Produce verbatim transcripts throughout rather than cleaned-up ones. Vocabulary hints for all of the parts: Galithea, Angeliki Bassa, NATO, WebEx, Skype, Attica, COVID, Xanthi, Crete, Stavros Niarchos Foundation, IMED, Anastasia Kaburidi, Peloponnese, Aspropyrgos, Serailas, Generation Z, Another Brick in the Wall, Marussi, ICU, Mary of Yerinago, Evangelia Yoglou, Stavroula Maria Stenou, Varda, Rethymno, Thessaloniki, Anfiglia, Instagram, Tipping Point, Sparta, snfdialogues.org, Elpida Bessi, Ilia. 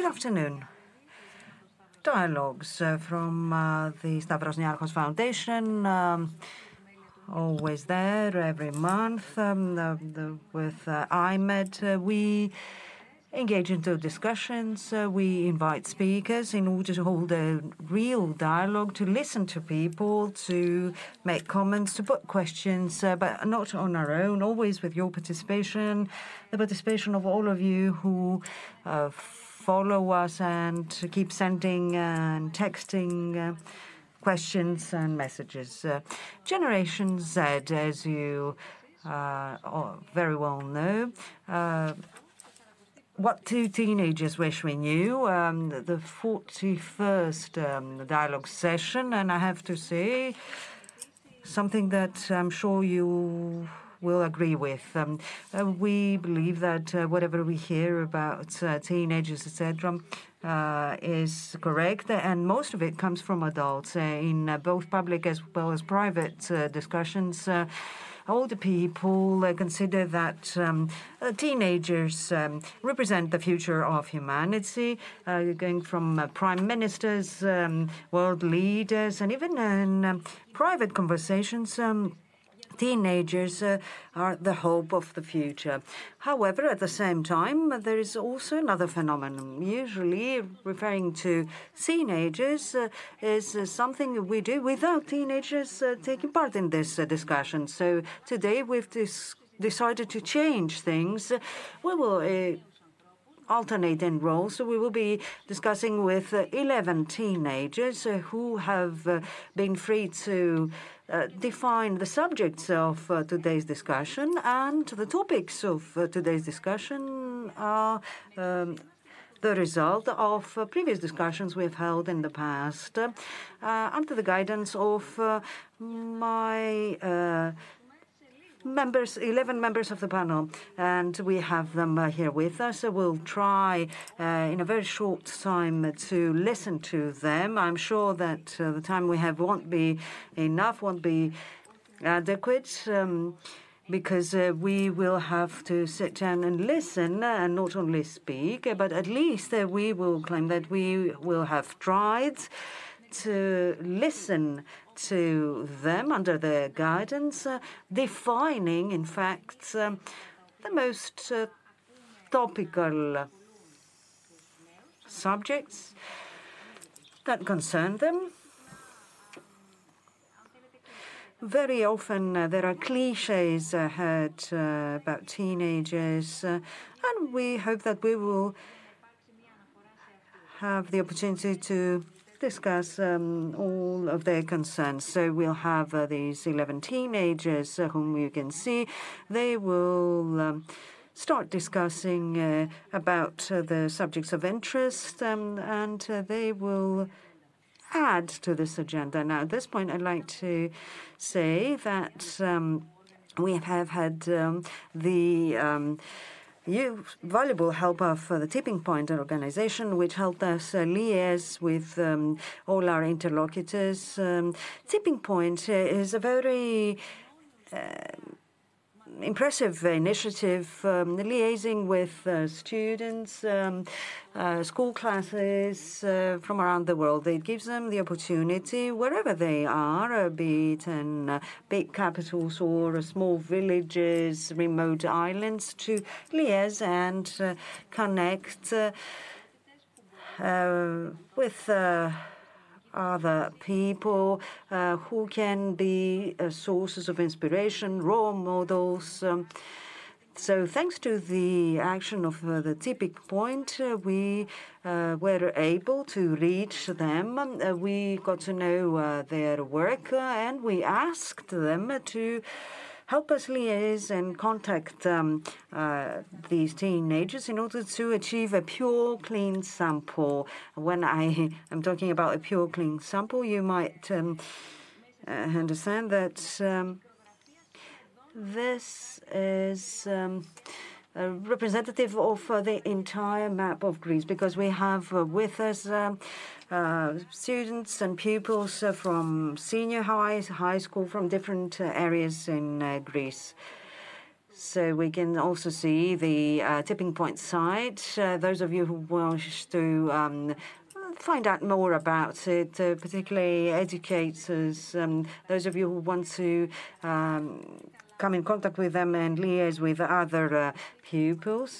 Good afternoon. Dialogues uh, from uh, the Stavros Niarchos Foundation, um, always there every month um, the, the, with uh, I M E D. Uh, we engage into discussions. Uh, we invite speakers in order to hold a real dialogue, to listen to people, to make comments, to put questions, uh, but not on our own, always with your participation, the participation of all of you who uh, follow us and keep sending and texting uh, questions and messages. Uh, Generation Z, as you uh, very well know, uh, what do teenagers wish we knew? Um, the forty-first um, dialogue session, and I have to say something that I'm sure you will agree with. Um, uh, we believe that uh, whatever we hear about uh, teenagers, et cetera, uh, is correct, and most of it comes from adults uh, in uh, both public as well as private uh, discussions. Uh, Older people uh, consider that um, uh, teenagers um, represent the future of humanity, uh, going from uh, prime ministers, um, world leaders, and even in um, private conversations, um, teenagers uh, are the hope of the future. However, at the same time, there is also another phenomenon. Usually referring to teenagers uh, is uh, something we do without teenagers uh, taking part in this uh, discussion. So today we've dis- decided to change things. We will uh, alternate in roles. So we will be discussing with uh, eleven teenagers uh, who have uh, been free to Uh, define the subjects of uh, today's discussion, and the topics of uh, today's discussion are um, the result of uh, previous discussions we've held in the past uh, under the guidance of uh, my uh, members, eleven members of the panel, and we have them uh, here with us. So we'll try uh, in a very short time to listen to them. I'm sure that uh, the time we have won't be enough, won't be adequate, um, because uh, we will have to sit down and listen and not only speak, but at least uh, we will claim that we will have tried to listen to them under their guidance, uh, defining, in fact, um, the most uh, topical subjects that concern them. Very often uh, there are cliches uh, heard uh, about teenagers, uh, and we hope that we will have the opportunity to discuss um, all of their concerns. So we'll have uh, these eleven teenagers uh, whom you can see. They will um, start discussing uh, about uh, the subjects of interest, um, and uh, they will add to this agenda. Now, at this point, I'd like to say that um, we have had um, the Um, You valuable help of uh, the Tipping Point organization, which helped us uh, liaise with um, all our interlocutors. Um, Tipping Point uh, is a very uh, impressive initiative, um, liaising with uh, students, um, uh, school classes uh, from around the world. It gives them the opportunity, wherever they are, uh, be it in uh, big capitals or uh, small villages, remote islands, to liaise and uh, connect uh, uh, with Uh, other people uh, who can be uh, sources of inspiration, role models. Um, so thanks to the action of uh, the Tipping Point, uh, we uh, were able to reach them. Uh, we got to know uh, their work, uh, and we asked them to help us liaise and contact um, uh, these teenagers in order to achieve a pure, clean sample. When I am talking about a pure, clean sample, you might um, uh, understand that um, this is Um, Uh, representative of uh, the entire map of Greece, because we have uh, with us uh, uh, students and pupils uh, from senior high, high school, from different uh, areas in uh, Greece. So we can also see the uh, Tipping Point site. Uh, those of you who wish to um, find out more about it, uh, particularly educators, um, those of you who want to um, come in contact with them and liaise with other uh, pupils,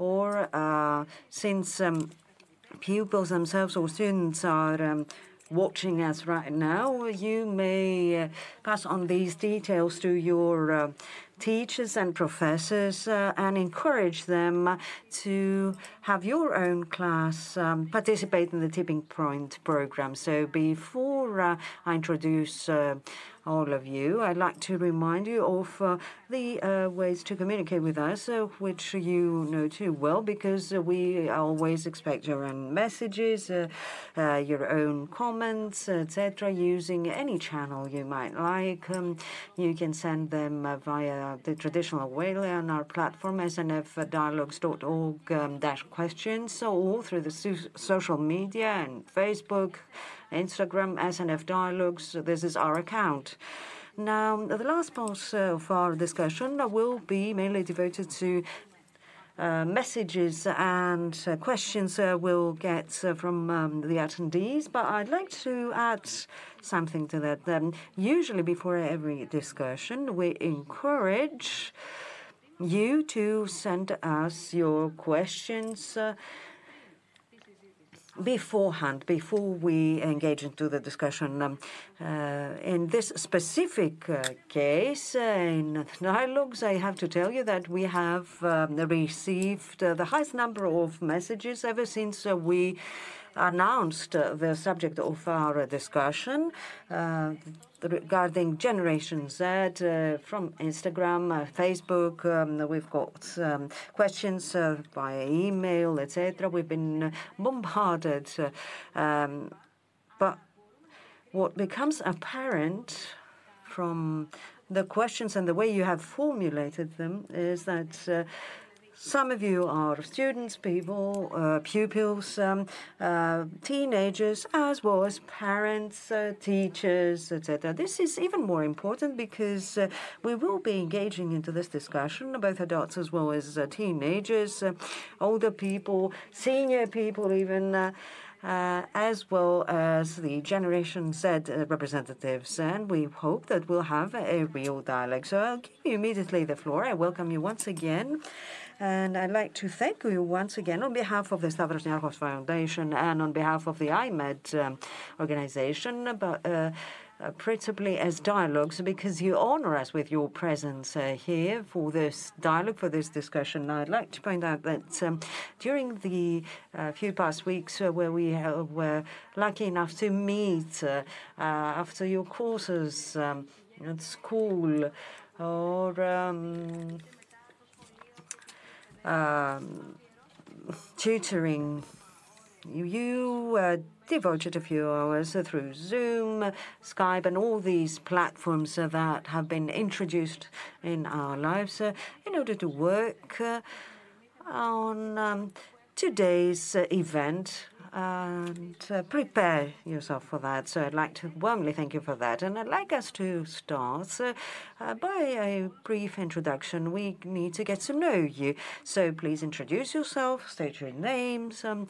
or uh, since um, pupils themselves or students are um, watching us right now, you may uh, pass on these details to your uh, teachers and professors uh, and encourage them to have your own class um, participate in the Tipping Point program. So before uh, I introduce uh, all of you, I'd like to remind you of uh, the uh, ways to communicate with us, uh, which you know too well, because uh, we always expect your own messages, uh, uh, your own comments, et cetera, using any channel you might like. Um, you can send them uh, via the traditional way on our platform, S N F dialogues dot org, um, dash questions, or through the so- social media and Facebook, Instagram, S N F Dialogues. This is our account. Now, the last part of our discussion will be mainly devoted to uh, messages and uh, questions uh, we'll get uh, from um, the attendees, but I'd like to add something to that. Um, usually before every discussion, we encourage you to send us your questions uh, beforehand, before we engage into the discussion. Um, uh, in this specific uh, case, uh, in Dialogues, I have to tell you that we have um, received uh, the highest number of messages ever since uh, we announced uh, the subject of our uh, discussion uh, regarding Generation Z uh, from Instagram, uh, Facebook. Um, we've got um, questions uh, by email, et cetera. We've been bombarded. Uh, um, but what becomes apparent from the questions and the way you have formulated them is that uh, some of you are students, people, uh, pupils, um, uh, teenagers, as well as parents, uh, teachers, et cetera. This is even more important because uh, we will be engaging into this discussion, both adults as well as uh, teenagers, uh, older people, senior people even, uh, uh, as well as the Generation Z uh, representatives. And we hope that we'll have a real dialogue. So I'll give you immediately the floor. I welcome you once again. And I'd like to thank you once again on behalf of the Stavros Niarchos Foundation and on behalf of the I M E D um, organization, but uh, uh, principally as Dialogues, because you honor us with your presence uh, here for this dialogue, for this discussion. Now, I'd like to point out that um, during the uh, few past weeks uh, where we uh, were lucky enough to meet uh, uh, after your courses um, at school or... Um, Um, tutoring, you uh, devoted a few hours uh, through Zoom, Skype, and all these platforms uh, that have been introduced in our lives uh, in order to work uh, on um, today's uh, event and uh, prepare yourself for that. So I'd like to warmly thank you for that. And I'd like us to start uh, uh, by a brief introduction. We need to get to know you. So please introduce yourself, state your names, um,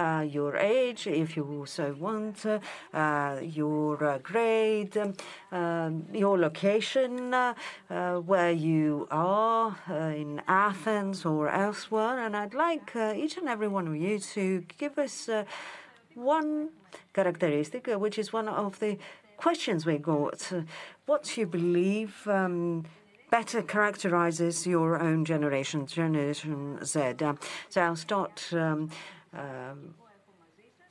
uh, your age, if you also want, uh, uh, your uh, grade, um, um, your location, uh, uh, where you are uh, in Athens or elsewhere. And I'd like uh, each and every one of you to give us uh, one characteristic, uh, which is one of the questions we got. Uh, what you believe um, better characterizes your own generation, Generation Z? Uh, so I'll start um, um,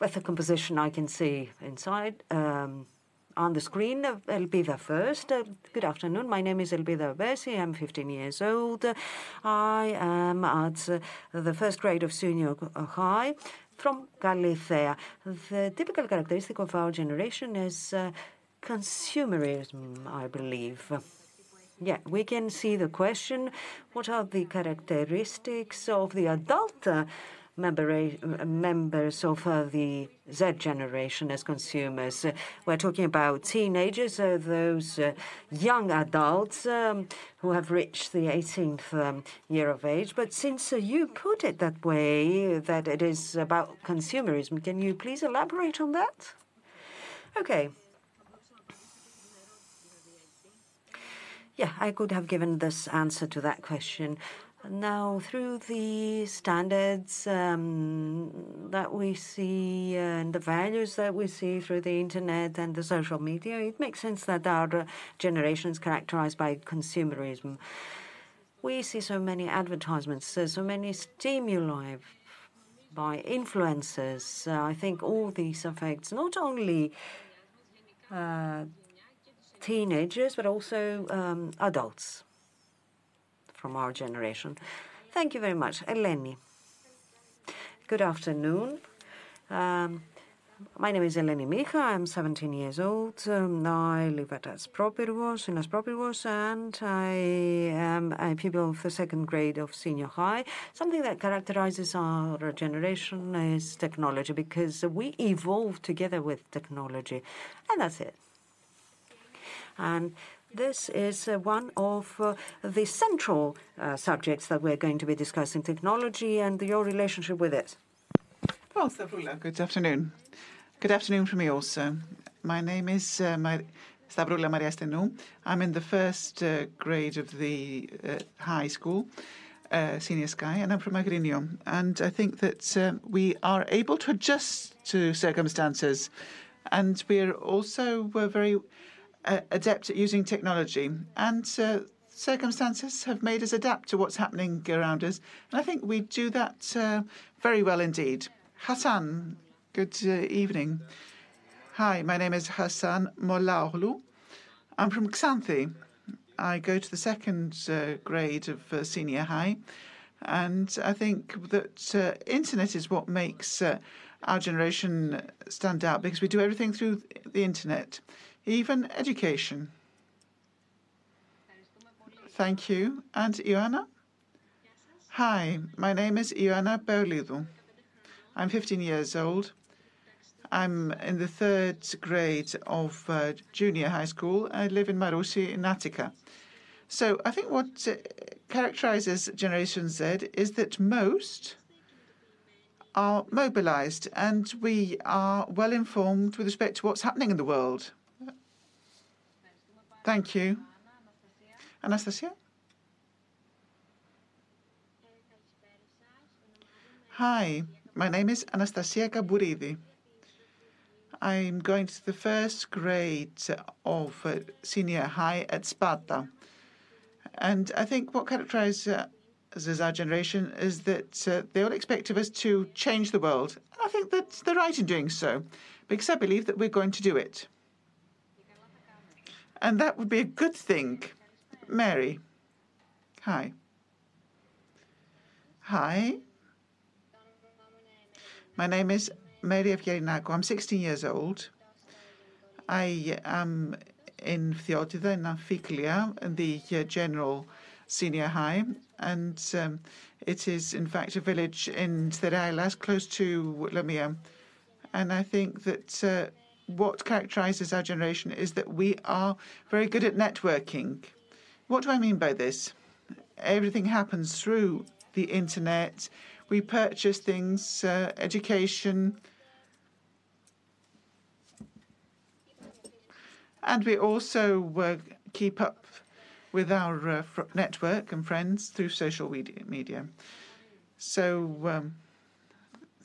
with the composition I can see inside um, on the screen. Uh, Elpida first. Uh, good afternoon. My name is Elpida Bessi. I'm fifteen years old. Uh, I am at uh, the first grade of senior high. From Galithea. The typical characteristic of our generation is uh, consumerism, I believe. Yeah, we can see the question, what are the characteristics of the adult uh, member, members of uh, the Z generation as consumers. Uh, we're talking about teenagers, uh, those uh, young adults um, who have reached the eighteenth um, year of age. But since uh, you put it that way, that it is about consumerism, can you please elaborate on that? Okay. Yeah, I could have given this answer to that question. Now, through the standards um, that we see uh, and the values that we see through the internet and the social media, it makes sense that our generation is characterized by consumerism. We see so many advertisements, so, so many stimuli by influencers. Uh, I think all these affects not only uh, teenagers, but also um, adults from our generation. Thank you very much. Eleni. Good afternoon. Um, my name is Eleni Micha. I'm seventeen years old. Um, I live at Aspropyrgos, in Aspropyrgos, and I am a pupil of the second grade of senior high. Something that characterizes our generation is technology, because we evolve together with technology, and that's it. And this is uh, one of uh, the central uh, subjects that we're going to be discussing, technology and your relationship with it. Well, Stavroula, good afternoon. Good afternoon from me also. My name is uh, Mar- Stavroula Maria Stenou. I'm in the first uh, grade of the uh, high school, uh, senior sky, and I'm from Agrinio. And I think that uh, we are able to adjust to circumstances, and we're also uh, very... Uh, adept at using technology, and uh, circumstances have made us adapt to what's happening around us, and I think we do that uh, very well indeed. Hassan, good uh, evening. Hi, my name is Hassan Molaoglu. I'm from Xanthi. I go to the second uh, grade of uh, senior high, and I think that uh, internet is what makes uh, our generation stand out, because we do everything through the internet. Even education. Thank you. And Ioanna? Hi, my name is Ioanna Peolido. I'm fifteen years old. I'm in the third grade of uh, junior high school. I live in Marussi in Attica. So I think what uh, characterizes Generation Z is that most are mobilized, and we are well informed with respect to what's happening in the world. Thank you. Anastasia? Hi, my name is Anastasia Kaburidi. I'm going to the first grade of uh, senior high at Sparta. And I think what characterizes our generation is that uh, they all expect of us to change the world. I think that they're right in doing so, because I believe that we're going to do it. And that would be a good thing. Mary. Hi. Hi. My name is Mary of Yerinago. I'm sixteen years old. I am in Theodida in Anfiglia, in the uh, general senior high. And um, it is, in fact, a village in Serailas, close to Lumia. And I think that... Uh, What characterizes our generation is that we are very good at networking. What do I mean by this? Everything happens through the internet. We purchase things, uh, education. And we also uh, keep up with our uh, fr- network and friends through social media. So, um,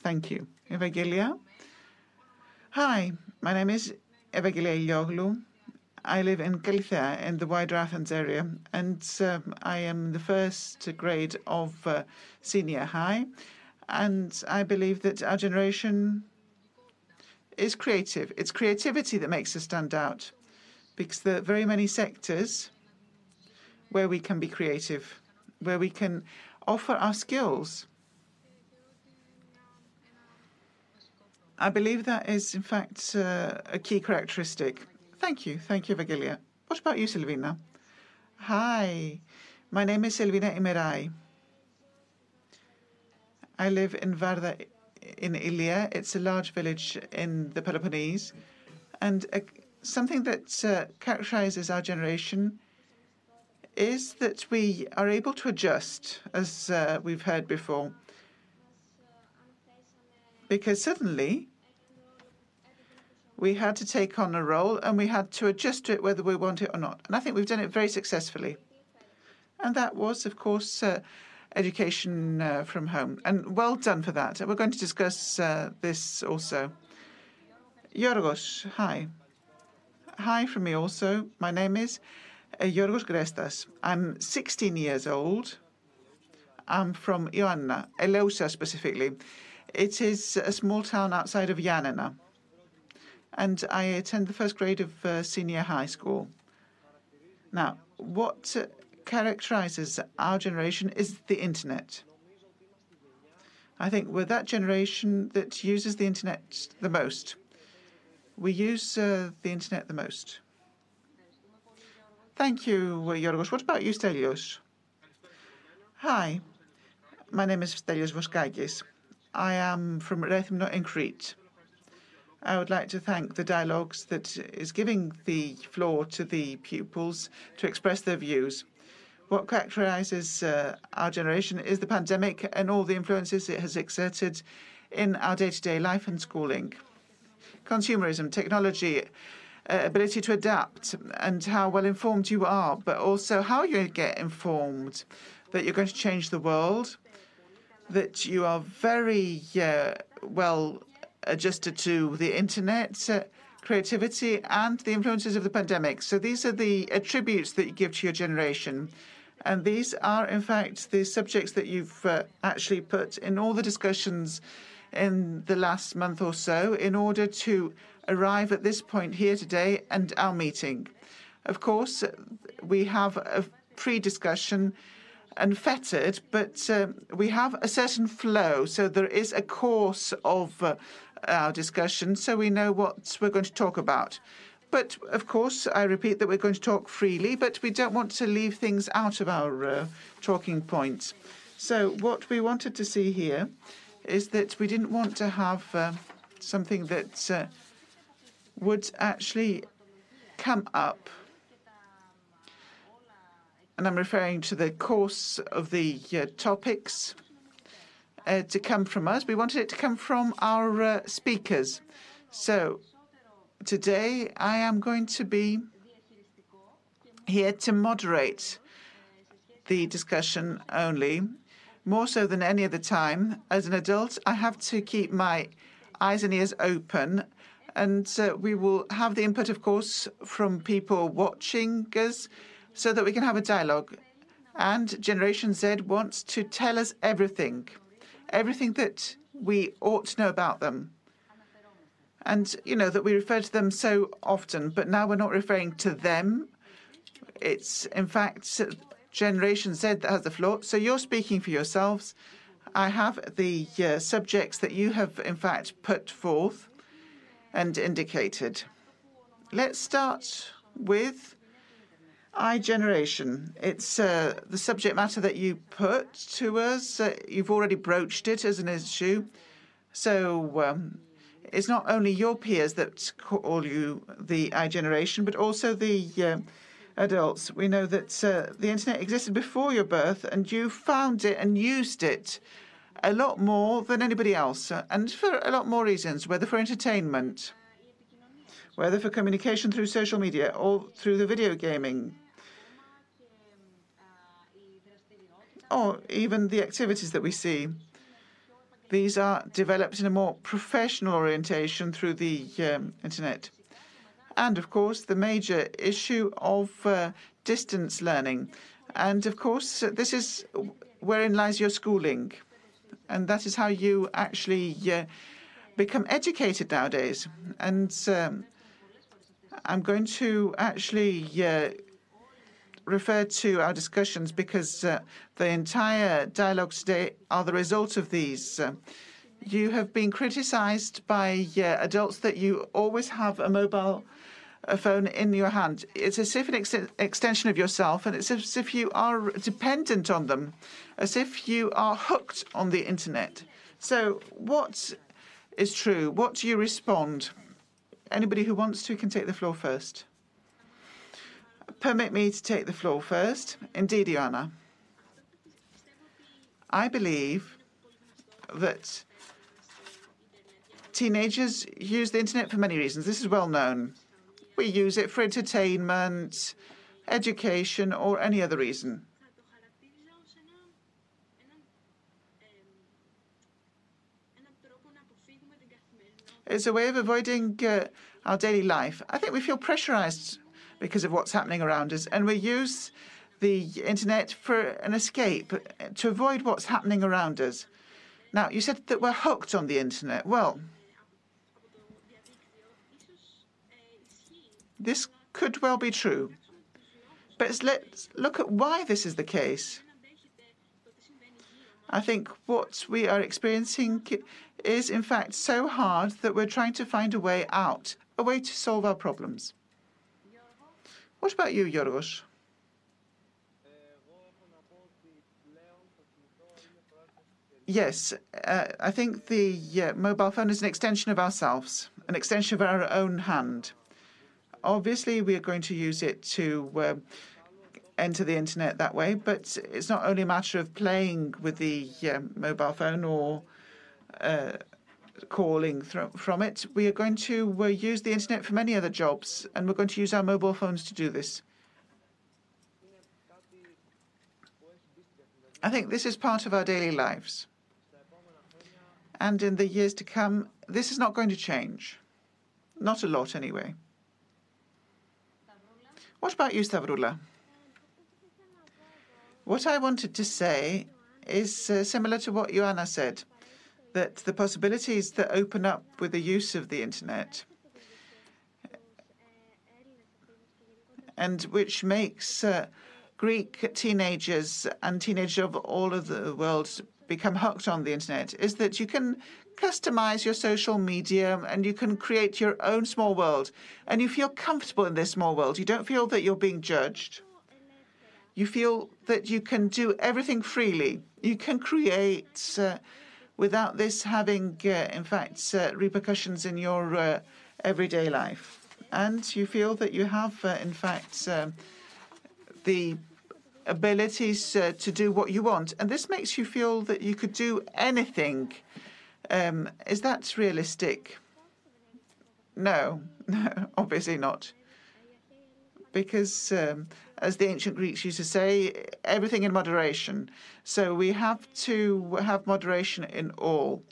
thank you. Evangelia? Hi, my name is Evangelia Yoglou. I live in Galithea in the wider Athens area, and uh, I am the first grade of uh, senior high, and I believe that our generation is creative. It's creativity that makes us stand out, because there are very many sectors where we can be creative, where we can offer our skills. I believe that is, in fact, uh, a key characteristic. Thank you. Thank you, Evangelia. What about you, Silvina? Hi. My name is Silvina Imerai. I live in Varda in Ilia. It's a large village in the Peloponnese. And uh, something that uh, characterizes our generation is that we are able to adjust, as uh, we've heard before. Because suddenly we had to take on a role and we had to adjust to it whether we want it or not. And I think we've done it very successfully. And that was, of course, uh, education uh, from home. And well done for that. And we're going to discuss uh, this also. Yorgos, hi. Hi from me also. My name is uh, Yorgos Grestas. I'm sixteen years old. I'm from Ioannina, Eleusa specifically. It is a small town outside of Ioannina. And I attend the first grade of uh, senior high school. Now, what uh, characterizes our generation is the internet. I think we're that generation that uses the internet the most. We use uh, the internet the most. Thank you, Yorgos. What about you, Stelios? Hi, my name is Stelios Voskakis. I am from Rethymno in Crete. I would like to thank the dialogues that is giving the floor to the pupils to express their views. What characterizes uh, our generation is the pandemic and all the influences it has exerted in our day-to-day life and schooling. Consumerism, technology, uh, ability to adapt, and how well-informed you are, but also how you get informed that you're going to change the world, that you are very uh, well adjusted to the internet, uh, creativity, and the influences of the pandemic. So these are the attributes that you give to your generation. And these are, in fact, the subjects that you've uh, actually put in all the discussions in the last month or so in order to arrive at this point here today and our meeting. Of course, we have a pre-discussion and fettered, but um, we have a certain flow. So there is a course of uh, our discussion, so we know what we're going to talk about. But, of course, I repeat that we're going to talk freely, but we don't want to leave things out of our uh, talking points. So what we wanted to see here is that we didn't want to have uh, something that uh, would actually come up. And I'm referring to the course of the uh, topics uh, to come from us. We wanted it to come from our uh, speakers. So today I am going to be here to moderate the discussion only, more so than any other time. As an adult, I have to keep my eyes and ears open. And uh, we will have the input, of course, from people watching us, so that we can have a dialogue. And Generation Z wants to tell us everything, everything that we ought to know about them. And, you know, that we refer to them so often, but now we're not referring to them. It's, in fact, Generation Z that has the floor. So you're speaking for yourselves. I have the uh, subjects that you have, in fact, put forth and indicated. Let's start with iGeneration. It's uh, the subject matter that you put to us. Uh, you've already broached it as an issue. So um, it's not only your peers that call you the iGeneration, but also the uh, adults. We know that uh, the internet existed before your birth, and you found it and used it a lot more than anybody else, and for a lot more reasons, whether for entertainment, whether for communication through social media or through the video gaming, or even the activities that we see. These are developed in a more professional orientation through the um, internet. And, of course, the major issue of uh, distance learning. And, of course, this is wherein lies your schooling. And that is how you actually uh, become educated nowadays. And um, I'm going to actually uh, refer to our discussions because uh, the entire dialogues today are the result of these. Uh, you have been criticized by uh, adults that you always have a mobile a phone in your hand. It's as if an ex extension of yourself, and it's as if you are dependent on them, as if you are hooked on the internet. So what is true? What do you respond? Anybody who wants to can take the floor first. Permit me to take the floor first. Indeed, Ioanna. I believe that teenagers use the internet for many reasons. This is well known. We use it for entertainment, education, or any other reason. It's a way of avoiding uh, our daily life. I think we feel pressurized because of what's happening around us, and we use the internet for an escape, to avoid what's happening around us. Now, you said that we're hooked on the internet. Well, this could well be true, but let's look at why this is the case. I think what we are experiencing is, in fact, so hard that we're trying to find a way out, a way to solve our problems. What about you, Yorgos? Yes, uh, I think the uh, mobile phone is an extension of ourselves, an extension of our own hand. Obviously, we are going to use it to uh, enter the internet that way, but it's not only a matter of playing with the uh, mobile phone or uh, calling from it. We are going to uh, use the internet for many other jobs, and we're going to use our mobile phones to do this. I think this is part of our daily lives. And in the years to come, this is not going to change. Not a lot, anyway. What about you, Stavroula? What I wanted to say is uh, similar to what Ioanna said, that the possibilities that open up with the use of the internet, and which makes uh, Greek teenagers and teenagers of all of the world become hooked on the internet, is that you can customize your social media and you can create your own small world, and you feel comfortable in this small world. You don't feel that you're being judged. You feel that you can do everything freely. You can create uh, without this having, uh, in fact, uh, repercussions in your uh, everyday life. And you feel that you have, uh, in fact, uh, the abilities uh, to do what you want. And this makes you feel that you could do anything. Um, is that realistic? No, no, obviously not. Because, um, as the ancient Greeks used to say, everything in moderation. So we have to have moderation in all.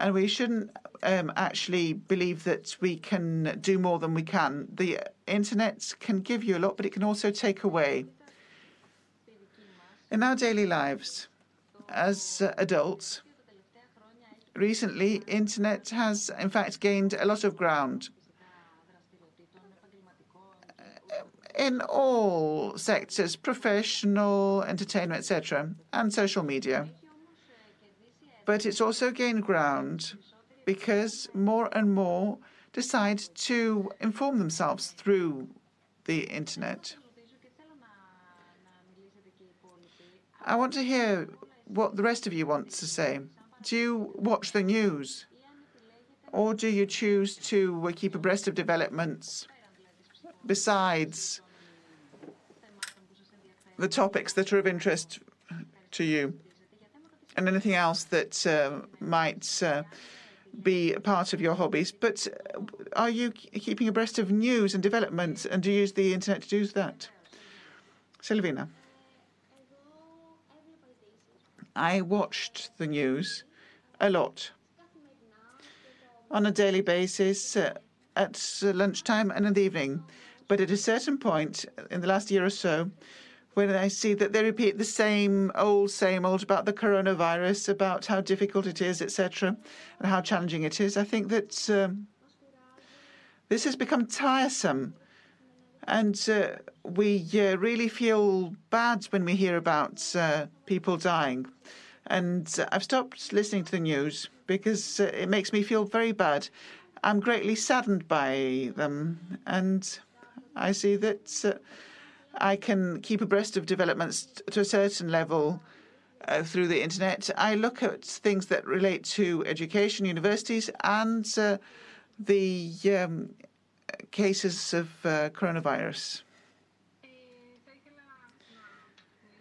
And we shouldn't um, actually believe that we can do more than we can. The internet can give you a lot, but it can also take away. In our daily lives, as uh, adults, recently, internet has, in fact, gained a lot of ground in all sectors, professional, entertainment, et cetera, and social media. But it's also gained ground because more and more decide to inform themselves through the internet. I want to hear what the rest of you want to say. Do you watch the news? Or do you choose to keep abreast of developments besides the topics that are of interest to you? And anything else that uh, might uh, be part of your hobbies. But are you keeping abreast of news and developments, and do you use the internet to do that? Silvina. I watched the news a lot on a daily basis uh, at lunchtime and in the evening. But at a certain point in the last year or so, when I see that they repeat the same old, same old about the coronavirus, about how difficult it is, et cetera, and how challenging it is, I think that um, this has become tiresome. And uh, we uh, really feel bad when we hear about uh, people dying. And uh, I've stopped listening to the news because uh, it makes me feel very bad. I'm greatly saddened by them. And I see that uh, I can keep abreast of developments to a certain level uh, through the Internet. I look at things that relate to education, universities, and uh, the um, cases of uh, coronavirus.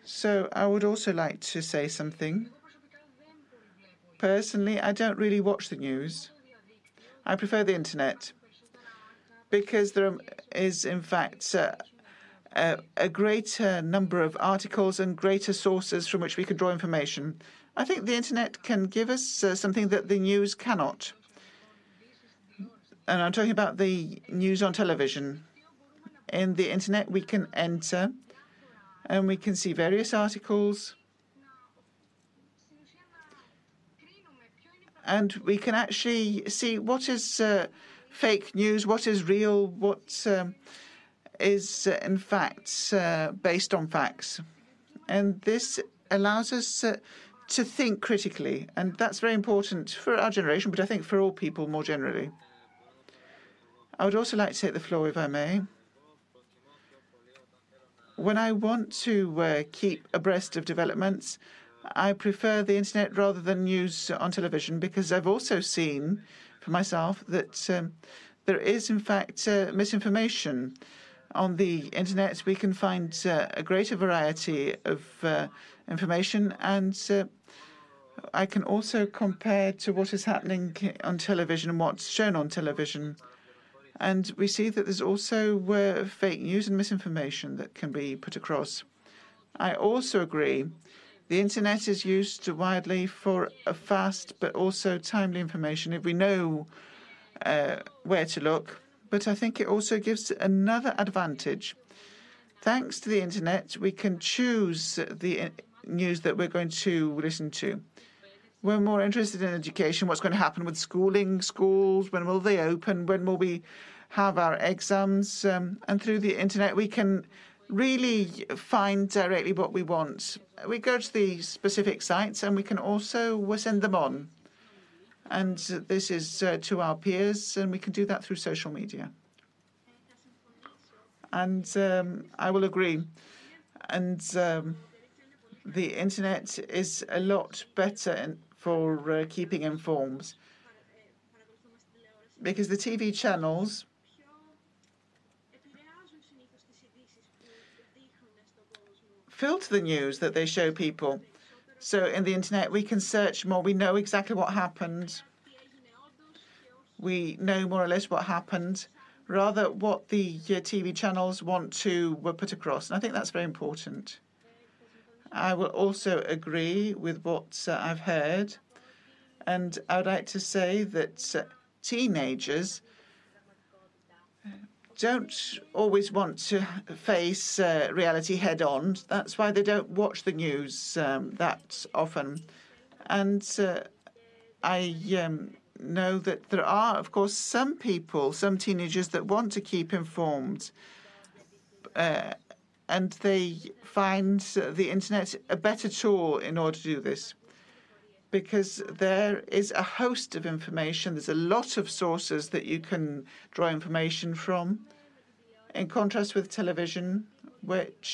So I would also like to say something. Personally, I don't really watch the news. I prefer the Internet because there is, in fact, uh, a, a greater number of articles and greater sources from which we can draw information. I think the Internet can give us uh, something that the news cannot. And I'm talking about the news on television. In the Internet, we can enter and we can see various articles. And we can actually see what is uh, fake news, what is real, what um, is, uh, in fact, uh, based on facts. And this allows us uh, to think critically. And that's very important for our generation, but I think for all people more generally. I would also like to take the floor, if I may. When I want to uh, keep abreast of developments, I prefer the Internet rather than news on television, because I've also seen for myself that um, there is, in fact, uh, misinformation. On the Internet, we can find uh, a greater variety of uh, information, and uh, I can also compare to what is happening on television and what's shown on television. And we see that there's also uh, fake news and misinformation that can be put across. I also agree the Internet is used widely for a fast but also timely information if we know uh, where to look. But I think it also gives another advantage. Thanks to the Internet, we can choose the news that we're going to listen to. We're more interested in education, what's going to happen with schooling, schools, when will they open, when will we have our exams. Um, and through the Internet, we can really find directly what we want. We go to the specific sites and we can also send them on. And this is uh, to our peers, and we can do that through social media. And um, I will agree. And um, the Internet is a lot better in, for uh, keeping informed, because the T V channels filter the news that they show people. So in the Internet, we can search more. We know exactly what happened. We know more or less what happened, rather what the uh, T V channels want to uh, put across. And I think that's very important. I will also agree with what uh, I've heard. And I would like to say that uh, teenagers don't always want to face uh, reality head-on. That's why they don't watch the news um, that often. And uh, I um, know that there are, of course, some people, some teenagers that want to keep informed, uh, and they find the Internet a better tool in order to do this, because there is a host of information. There's a lot of sources that you can draw information from, in contrast with television, which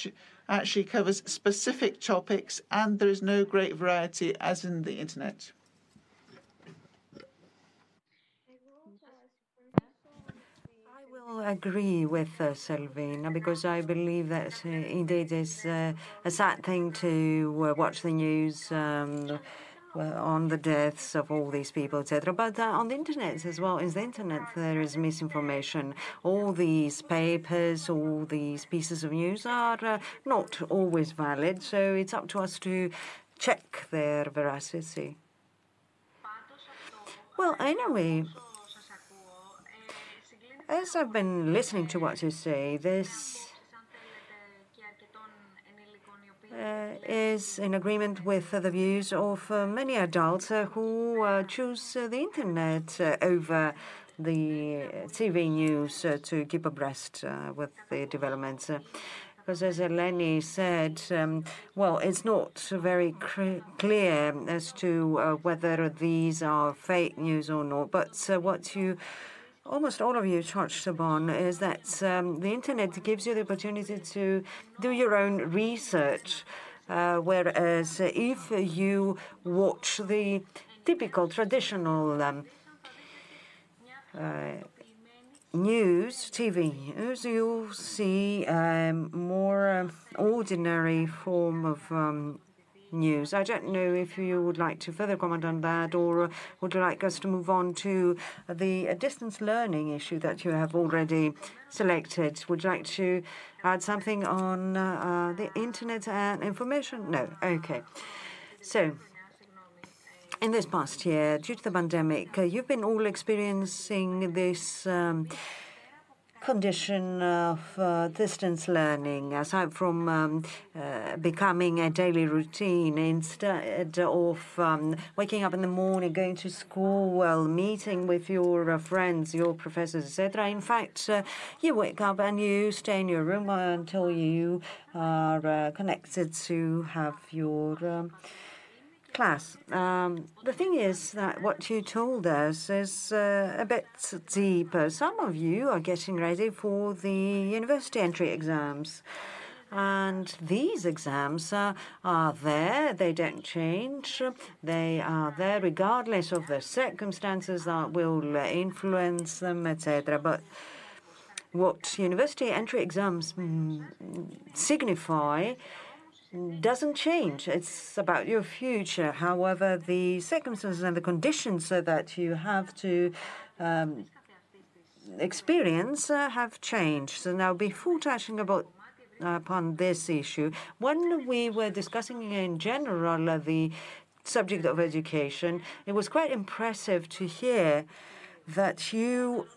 actually covers specific topics, and there is no great variety as in the Internet. I agree with uh, Silvina, because I believe that uh, indeed it's uh, a sad thing to uh, watch the news um, on the deaths of all these people, et cetera. But uh, on the Internet as well, is the Internet, there is misinformation. All these papers, all these pieces of news are uh, not always valid, so it's up to us to check their veracity. Well, anyway, as I've been listening to what you say, this uh, is in agreement with uh, the views of uh, many adults uh, who uh, choose uh, the Internet uh, over the T V news uh, to keep abreast uh, with the developments. Uh, Because as Eleni said, um, well, it's not very cr- clear as to uh, whether these are fake news or not, but uh, what you almost all of you touched upon is that um, the internet gives you the opportunity to do your own research, uh, whereas if you watch the typical traditional um, uh, news, T V news, you'll see a more um, ordinary form of um, news. I don't know if you would like to further comment on that, or would you like us to move on to the distance learning issue that you have already selected? Would you like to add something on uh, the internet and information? No. Okay. So, in this past year, due to the pandemic, uh, you've been all experiencing this um, condition of uh, distance learning, aside from um, uh, becoming a daily routine, instead of um, waking up in the morning, going to school, well, meeting with your uh, friends, your professors, et cetera. In fact, uh, you wake up and you stay in your room until you are uh, connected to have your um, class. Um, the thing is that what you told us is uh, a bit deeper. Some of you are getting ready for the university entry exams. And these exams uh, are there. They don't change. They are there regardless of the circumstances that will influence them, et cetera. But what university entry exams mm, signify doesn't change. It's about your future. However, the circumstances and the conditions that you have to um, experience uh, have changed. So now, before touching about uh, upon this issue, when we were discussing in general uh, the subject of education, it was quite impressive to hear that you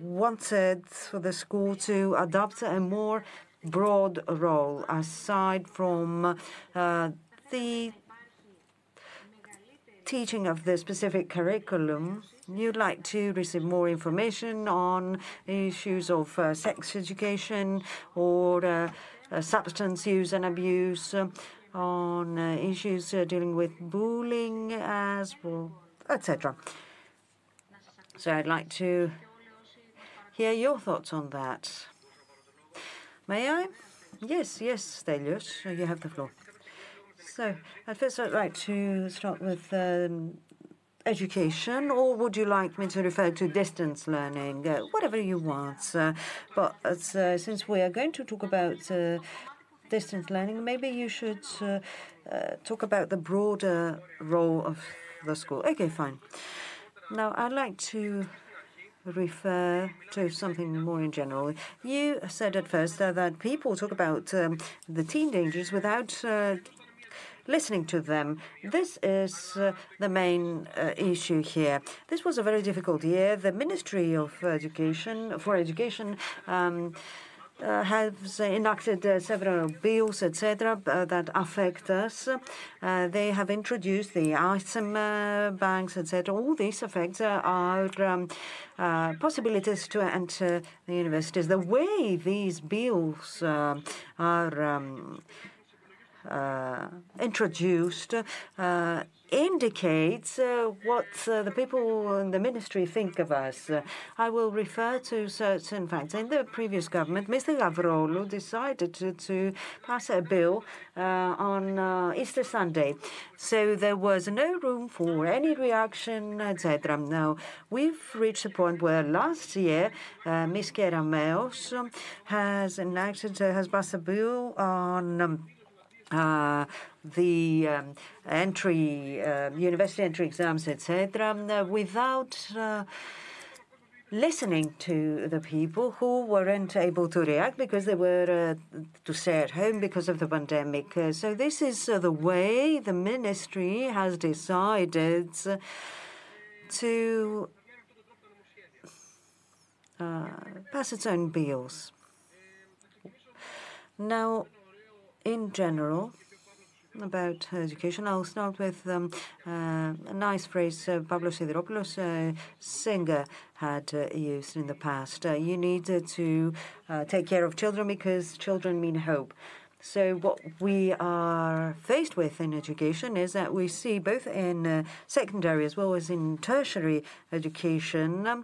wanted for the school to adopt a more broad role, aside from uh, the teaching of the specific curriculum. You'd like to receive more information on issues of uh, sex education or uh, uh, substance use and abuse, uh, on uh, issues uh, dealing with bullying as well, et cetera. So I'd like to hear your thoughts on that. May I? Yes, yes, Stelios, you have the floor. So, at first I'd like to start with um, education, or would you like me to refer to distance learning? Uh, whatever you want. Uh, but uh, since we are going to talk about uh, distance learning, maybe you should uh, uh, talk about the broader role of the school. Okay, fine. Now, I'd like to refer to something more in general. You said at first uh, that people talk about um, the teenagers without uh, listening to them. This is uh, the main uh, issue here. This was a very difficult year. The Ministry of Education, for Education, um, Uh, have enacted uh, several bills, et cetera, uh, that affect us. Uh, they have introduced the item uh, banks, et cetera. All these affect uh, our um, uh, possibilities to enter the universities. The way these bills uh, are um, uh, introduced uh, indicates uh, what uh, the people in the ministry think of us. Uh, I will refer to certain facts. In the previous government, Mister Stavroulou decided to, to pass a bill uh, on uh, Easter Sunday. So there was no room for any reaction, et cetera. Now, we've reached a point where last year, uh, Miz Kerameus um, has enacted, uh, has passed a bill on Um, Uh, the um, entry, uh, university entry exams, et cetera, without uh, listening to the people who weren't able to react because they were uh, to stay at home because of the pandemic. Uh, so this is uh, the way the ministry has decided to uh, pass its own bills. Now, in general, about education, I'll start with um, uh, a nice phrase uh, Pavlos Sideropoulos, a uh, singer, had uh, used in the past. Uh, you need uh, to uh, take care of children because children mean hope. So what we are faced with in education is that we see both in uh, secondary as well as in tertiary education um,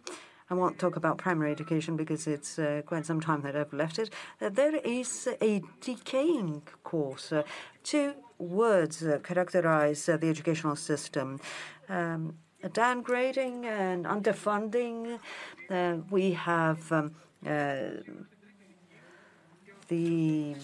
I won't talk about primary education because it's uh, quite some time that I've left it. Uh, there is a decaying course. Uh, two words uh, characterize uh, the educational system. Um, downgrading and underfunding. Uh, we have um, uh, the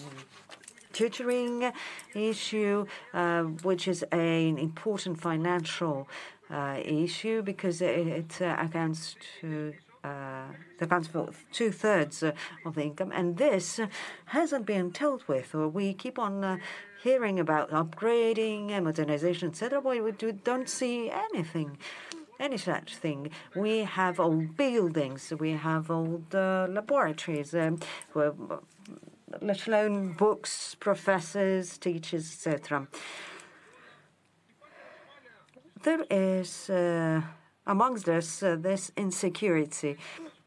tutoring issue, uh, which is an important financial uh, issue because it, it uh, accounts to uh, accounts for two-thirds uh, of the income. And this hasn't been dealt with. Or we keep on uh, hearing about upgrading and modernization, et cetera, but we don't see anything, any such thing. We have old buildings, we have old uh, laboratories, um, let alone books, professors, teachers, et cetera. There is uh, amongst us uh, this insecurity.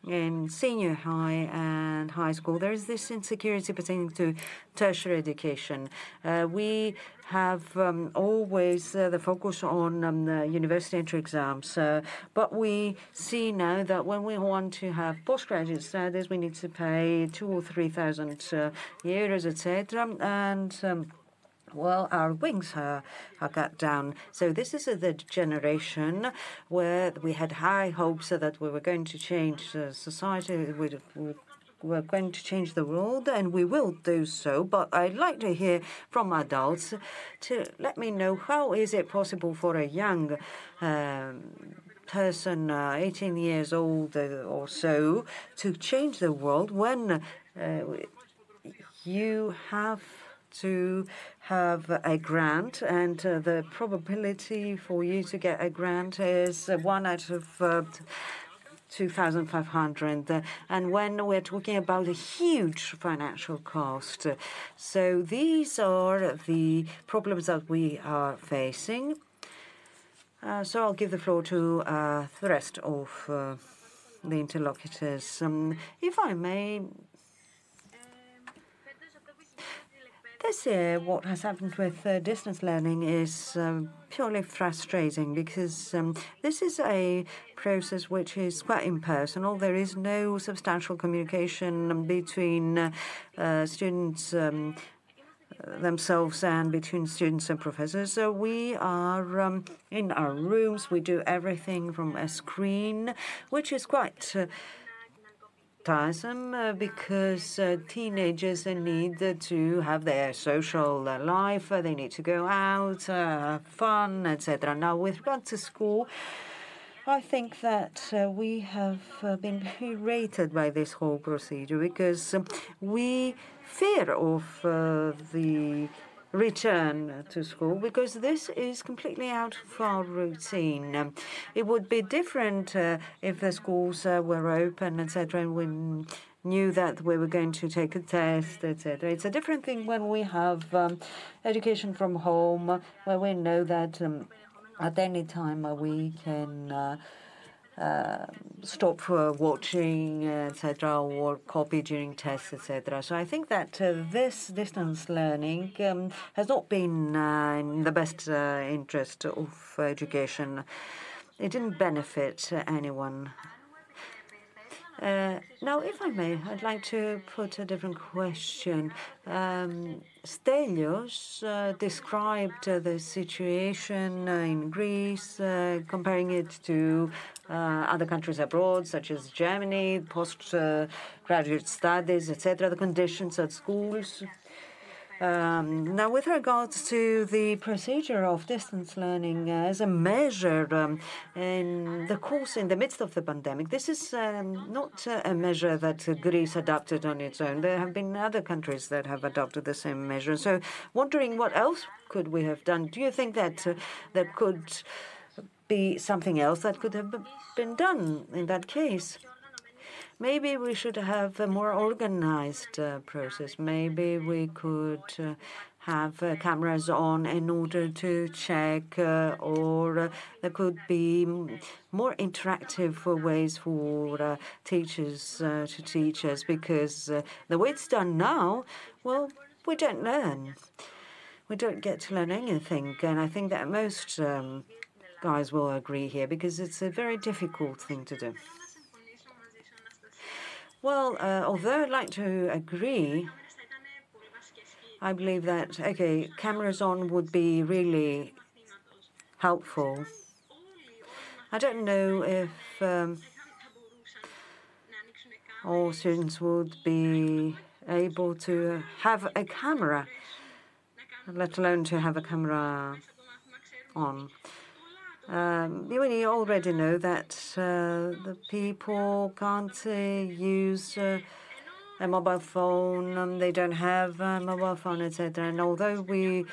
In senior high and high school, there is this insecurity pertaining to tertiary education. Uh, we have um, always uh, the focus on um, the university entry exams, uh, but we see now that when we want to have postgraduate studies, we need to pay two or three thousand uh, euros, et cetera, and um, well, our wings are, are cut down. So this is uh, the generation where we had high hopes uh, that we were going to change uh, society, we, we were going to change the world, and we will do so. But I'd like to hear from adults to let me know how is it possible for a young um, person, uh, eighteen years old or so, to change the world when uh, you have to have a grant, and uh, the probability for you to get a grant is uh, one out of uh, two thousand five hundred. Uh, and when we're talking about a huge financial cost. Uh, so these are the problems that we are facing. Uh, so I'll give the floor to uh, the rest of uh, the interlocutors. Um, if I may, this year, what has happened with uh, distance learning is um, purely frustrating because um, this is a process which is quite impersonal. There is no substantial communication between uh, uh, students um, themselves and between students and professors. So we are um, in our rooms. We do everything from a screen, which is quite Uh, tiresome uh, because uh, teenagers uh, need uh, to have their social uh, life, uh, they need to go out, uh, have fun, et cetera. Now, with regard to school, I think that uh, we have uh, been berated by this whole procedure because um, we fear of uh, the return to school because this is completely out of our routine. Um, it would be different uh, if the schools uh, were open, et cetera, and we knew that we were going to take a test, et cetera. It's a different thing when we have um, education from home, where we know that um, at any time uh, we can Uh, Uh, stop uh, watching, uh, et cetera, or copy during tests, et cetera. So I think that uh, this distance learning um, has not been uh, in the best uh, interest of education. It didn't benefit uh, anyone. Uh, now, if I may, I'd like to put a different question. Um, Stelios uh, described uh, the situation uh, in Greece, uh, comparing it to uh, other countries abroad, such as Germany, postgraduate uh, studies, et cetera, the conditions at schools. Um, now, with regards to the procedure of distance learning uh, as a measure um, in the course in the midst of the pandemic, this is um, not uh, a measure that uh, Greece adopted on its own. There have been other countries that have adopted the same measure. So, wondering what else could we have done? Do you think that uh, there could be something else that could have been done in that case? Maybe we should have a more organized uh, process. Maybe we could uh, have uh, cameras on in order to check, uh, or uh, there could be more interactive uh, ways for uh, teachers uh, to teach us, because uh, the way it's done now, well, we don't learn. We don't get to learn anything, and I think that most um, guys will agree here, because it's a very difficult thing to do. Well, uh, although I'd like to agree, I believe that, okay, cameras on would be really helpful. I don't know if um, all students would be able to have a camera, let alone to have a camera on. Um, you already know that uh, the people can't uh, use uh, a mobile phone, and they don't have a mobile phone, et cetera. And although we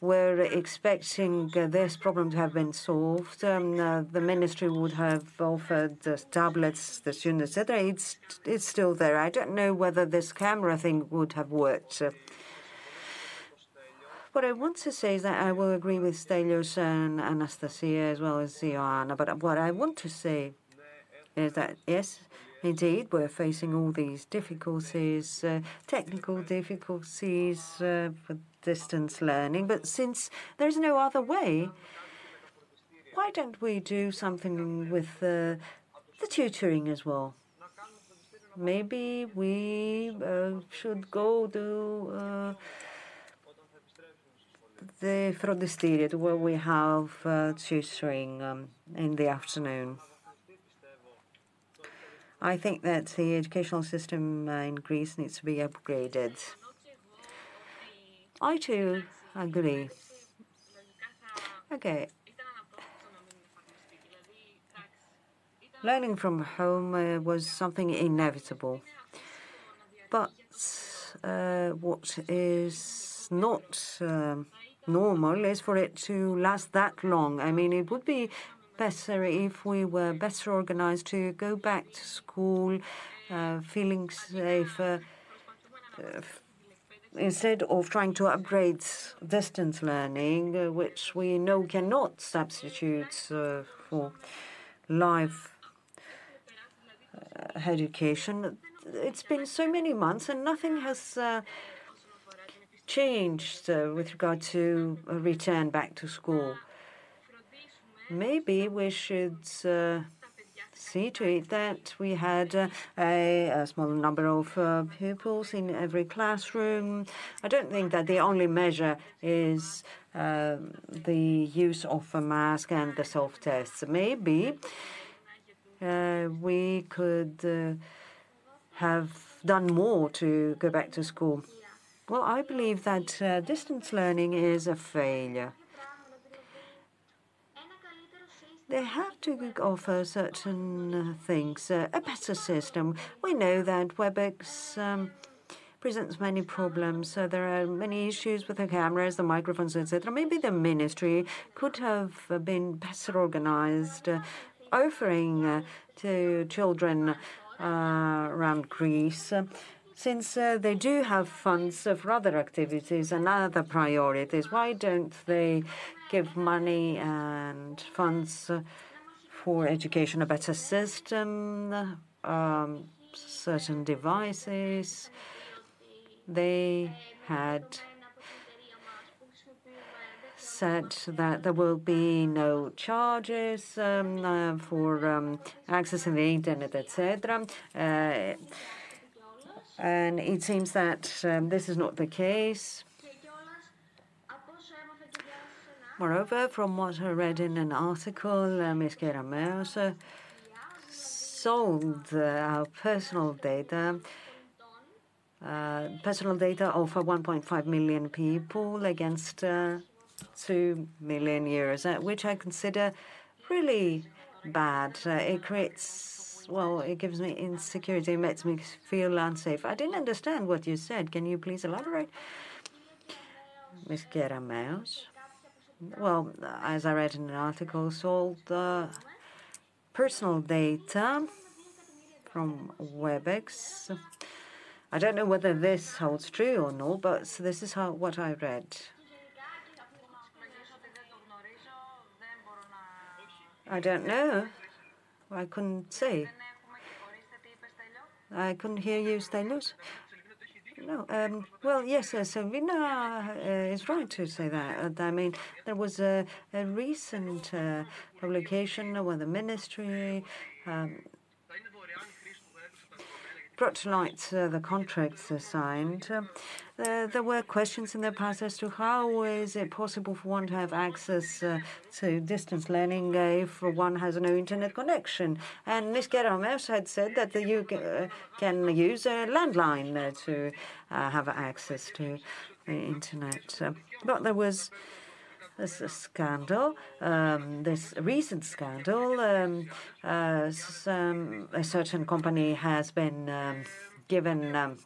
were expecting uh, this problem to have been solved, um, uh, the ministry would have offered uh, tablets, the students, et cetera. It's it's still there. I don't know whether this camera thing would have worked. Uh, What I want to say is that I will agree with Stelios and Anastasia as well as Ioanna, but what I want to say is that, yes, indeed, we're facing all these difficulties, uh, technical difficulties uh, for distance learning, but since there's no other way, why don't we do something with uh, the tutoring as well? Maybe we uh, should go do... Uh, the frontisteria, where we have uh, tutoring um, in the afternoon. I think that the educational system uh, in Greece needs to be upgraded. I too agree. Okay. Learning from home uh, was something inevitable. But uh, what is not... Um, normal is for it to last that long. I mean, it would be better if we were better organized to go back to school, uh, feeling safer, uh, instead of trying to upgrade distance learning, uh, which we know cannot substitute uh, for live uh, education. It's been so many months and nothing has... Uh, changed uh, with regard to a return back to school. Maybe we should uh, see to it that we had uh, a, a small number of uh, pupils in every classroom. I don't think that the only measure is uh, the use of a mask and the self-tests. Maybe uh, we could uh, have done more to go back to school. Well, I believe that uh, distance learning is a failure. They have to offer certain things, uh, a better system. We know that WebEx um, presents many problems. So there are many issues with the cameras, the microphones, et cetera. Maybe the ministry could have been better organized, uh, offering uh, to children uh, around Greece. Uh, Since uh, they do have funds for other activities and other priorities, why don't they give money and funds uh, for education, a better system, um, certain devices? They had said that there will be no charges um, uh, for um, accessing the internet, et cetera. Uh, And it seems that um, this is not the case. Moreover, from what I read in an article, uh, Miz Kerameus uh, sold uh, our personal data, uh, personal data of one point five million people against uh, two million euros, uh, which I consider really bad. Uh, it creates... Well, it gives me insecurity. It makes me feel unsafe. I didn't understand what you said. Can you please elaborate? Miz Kerameus. Well, as I read in an article, sold uh, personal data from WebEx. I don't know whether this holds true or not, but this is how what I read. I don't know. I couldn't say. I couldn't hear you, Stelios. No. Um, well, yes, uh, Silvina uh, is right to say that. I mean, there was a, a recent uh, publication where the ministry um, brought to light uh, the contracts uh, signed. Uh, there, there were questions in the past as to how is it possible for one to have access uh, to distance learning uh, if one has no internet connection. And Miz Kerameus had said that the, you uh, can use a landline uh, to uh, have access to the internet. Uh, but there was a scandal, um, this recent scandal, um, uh, some, a certain company has been um, given um,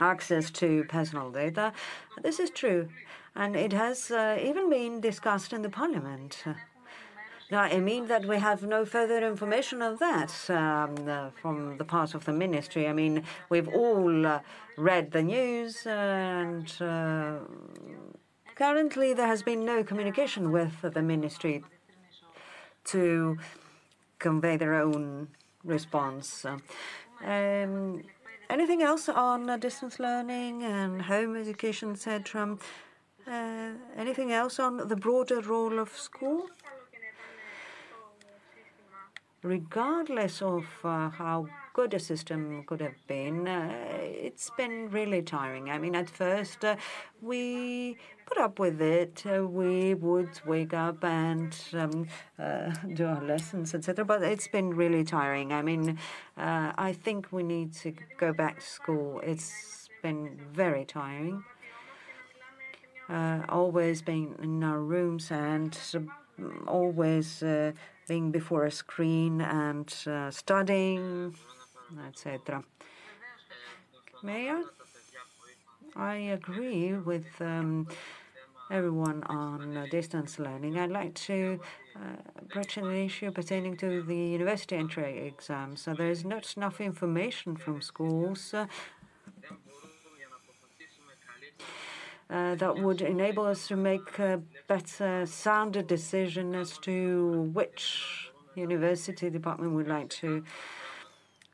access to personal data. This is true, and it has uh, even been discussed in the parliament. Now, I mean that we have no further information on that um, uh, from the part of the ministry. I mean, we've all uh, read the news uh, and... Uh, Currently, there has been no communication with the ministry to convey their own response. Um, anything else on distance learning and home education, et cetera? Uh, anything else on the broader role of school? Regardless of uh, how good a system could have been, uh, it's been really tiring. I mean, at first, uh, we put up with it. Uh, we would wake up and um, uh, do our lessons, et cetera. But it's been really tiring. I mean, uh, I think we need to go back to school. It's been very tiring. Uh, always being in our rooms and always... Uh, being before a screen and uh, studying, et cetera. Mayor, I agree with um, everyone on uh, distance learning. I'd like to uh, broach an issue pertaining to the university entry exams. So there is not enough information from schools uh, Uh, that would enable us to make a better, sounder decision as to which university department we'd like to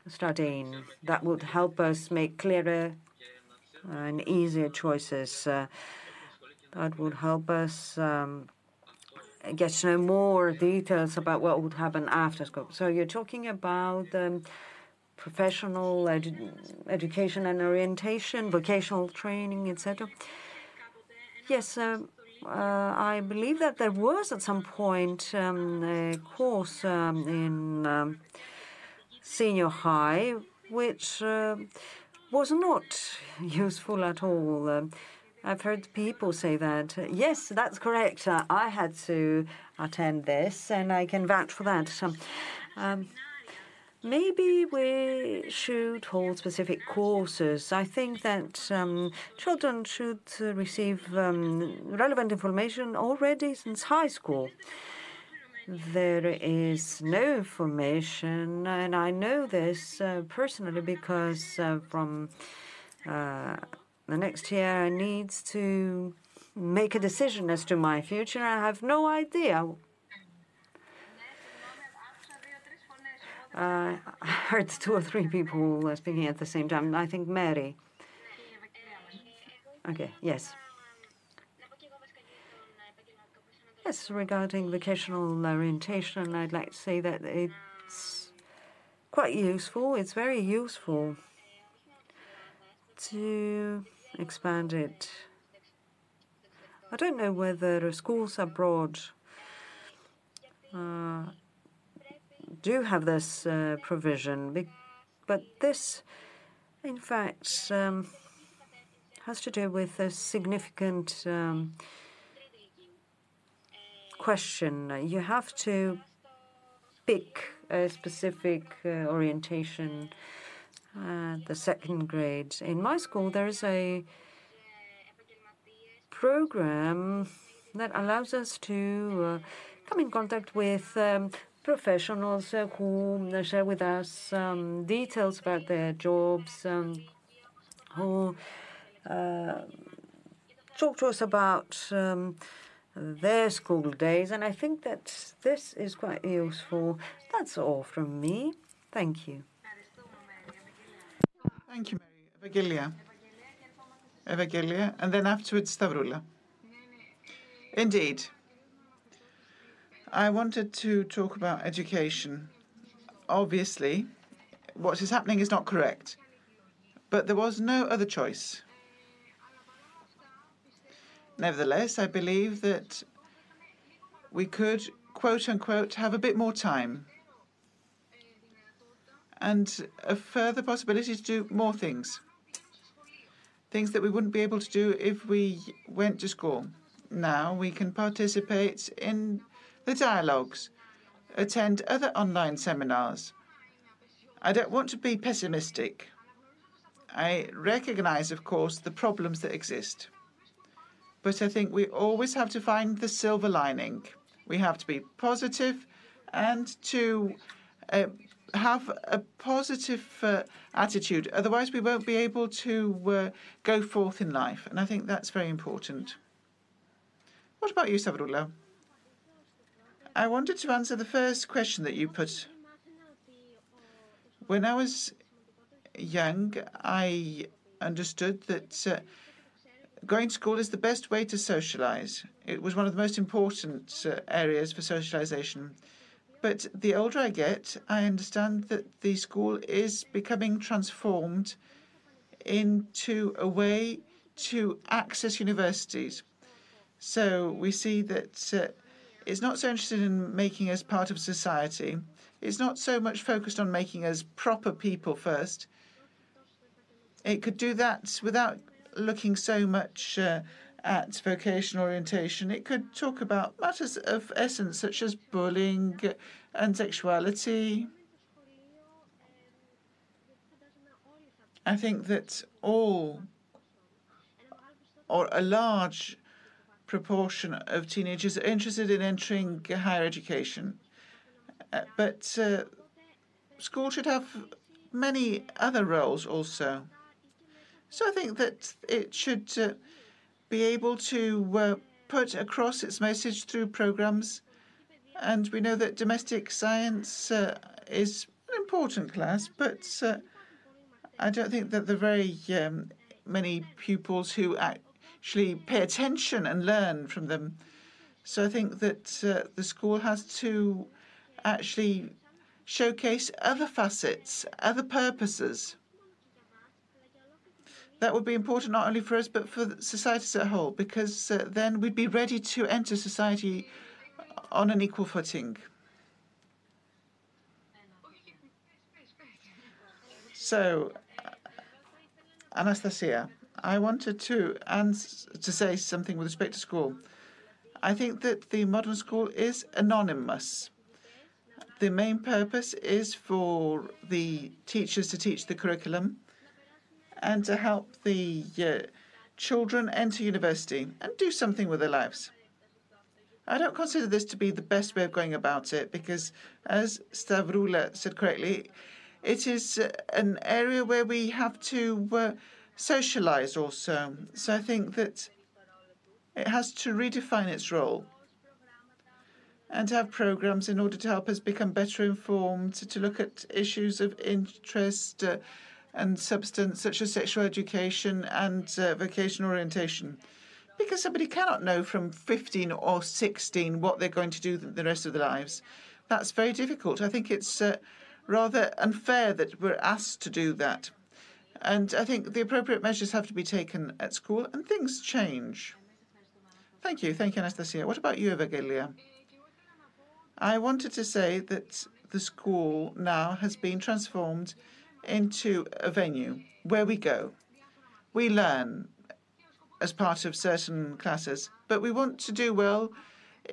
study in. That would help us make clearer and easier choices. Uh, that would help us um, get to know more details about what would happen after school. So you're talking about... Um, professional edu education and orientation, vocational training, et cetera. Yes, uh, uh, I believe that there was at some point um, a course um, in um, senior high, which uh, was not useful at all. Uh, I've heard people say that. Yes, that's correct. Uh, I had to attend this, and I can vouch for that. Um, Maybe we should hold specific courses. I think that um, children should receive um, relevant information already since high school. There is no information, and I know this uh, personally because uh, from uh, the next year I need to make a decision as to my future. I have no idea. Uh, I heard two or three people speaking at the same time. I think Mary. Okay, yes. Yes, regarding vocational orientation, I'd like to say that it's quite useful. It's very useful to expand it. I don't know whether schools abroad... Uh, do have this uh, provision, but this, in fact, um, has to do with a significant um, question. You have to pick a specific uh, orientation at the second grade. In my school, there is a program that allows us to uh, come in contact with um, professionals uh, who share with us um, details about their jobs, um, who uh, talk to us about um, their school days, and I think that this is quite useful. That's all from me. Thank you. Thank you, Mary. Evangelia. Evangelia, and then afterwards, Stavroula. Indeed. I wanted to talk about education. Obviously, what is happening is not correct. but there was no other choice. Nevertheless, I believe that we could, quote unquote, have a bit more time and a further possibility to do more things, things that we wouldn't be able to do if we went to school. Now we can participate in the dialogues, attend other online seminars. I don't want to be pessimistic. I recognize, of course, the problems that exist. But I think we always have to find the silver lining. We have to be positive and to uh, have a positive uh, attitude. Otherwise, we won't be able to uh, go forth in life. And I think that's very important. What about you, Stavroula? I wanted to answer the first question that you put. When I was young, I understood that uh, going to school is the best way to socialize. It was one of the most important uh, areas for socialization. But the older I get, I understand that the school is becoming transformed into a way to access universities. So we see that uh, it's not so interested in making us part of society. It's not so much focused on making us proper people first. It could do that without looking so much uh, at vocational orientation. It could talk about matters of essence, such as bullying and sexuality. I think that all, or a large proportion of teenagers, are interested in entering higher education. Uh, but uh, school should have many other roles also. So I think that it should uh, be able to uh, put across its message through programs. And we know that domestic science uh, is an important class, but uh, I don't think that there are very um, many pupils who actually pay attention and learn from them. So I think that uh, the school has to actually showcase other facets, other purposes. That would be important not only for us, but for society as a whole, because uh, then we'd be ready to enter society on an equal footing. So, Anastasia, I wanted to, ans- to say something with respect to school. I think that the modern school is anonymous. The main purpose is for the teachers to teach the curriculum and to help the uh, children enter university and do something with their lives. I don't consider this to be the best way of going about it because, as Stavroula said correctly, it is uh, an area where we have to uh, socialize also. So I think that it has to redefine its role and to have programs in order to help us become better informed, to look at issues of interest uh, and substance, such as sexual education and uh, vocational orientation. Because somebody cannot know from fifteen or sixteen what they're going to do the rest of their lives. That's very difficult. I think it's uh, rather unfair that we're asked to do that. And I think the appropriate measures have to be taken at school, and things change. Thank you. Thank you, Anastasia. What about you, Evangelia? I wanted to say that the school now has been transformed into a venue where we go. We learn as part of certain classes, but we want to do well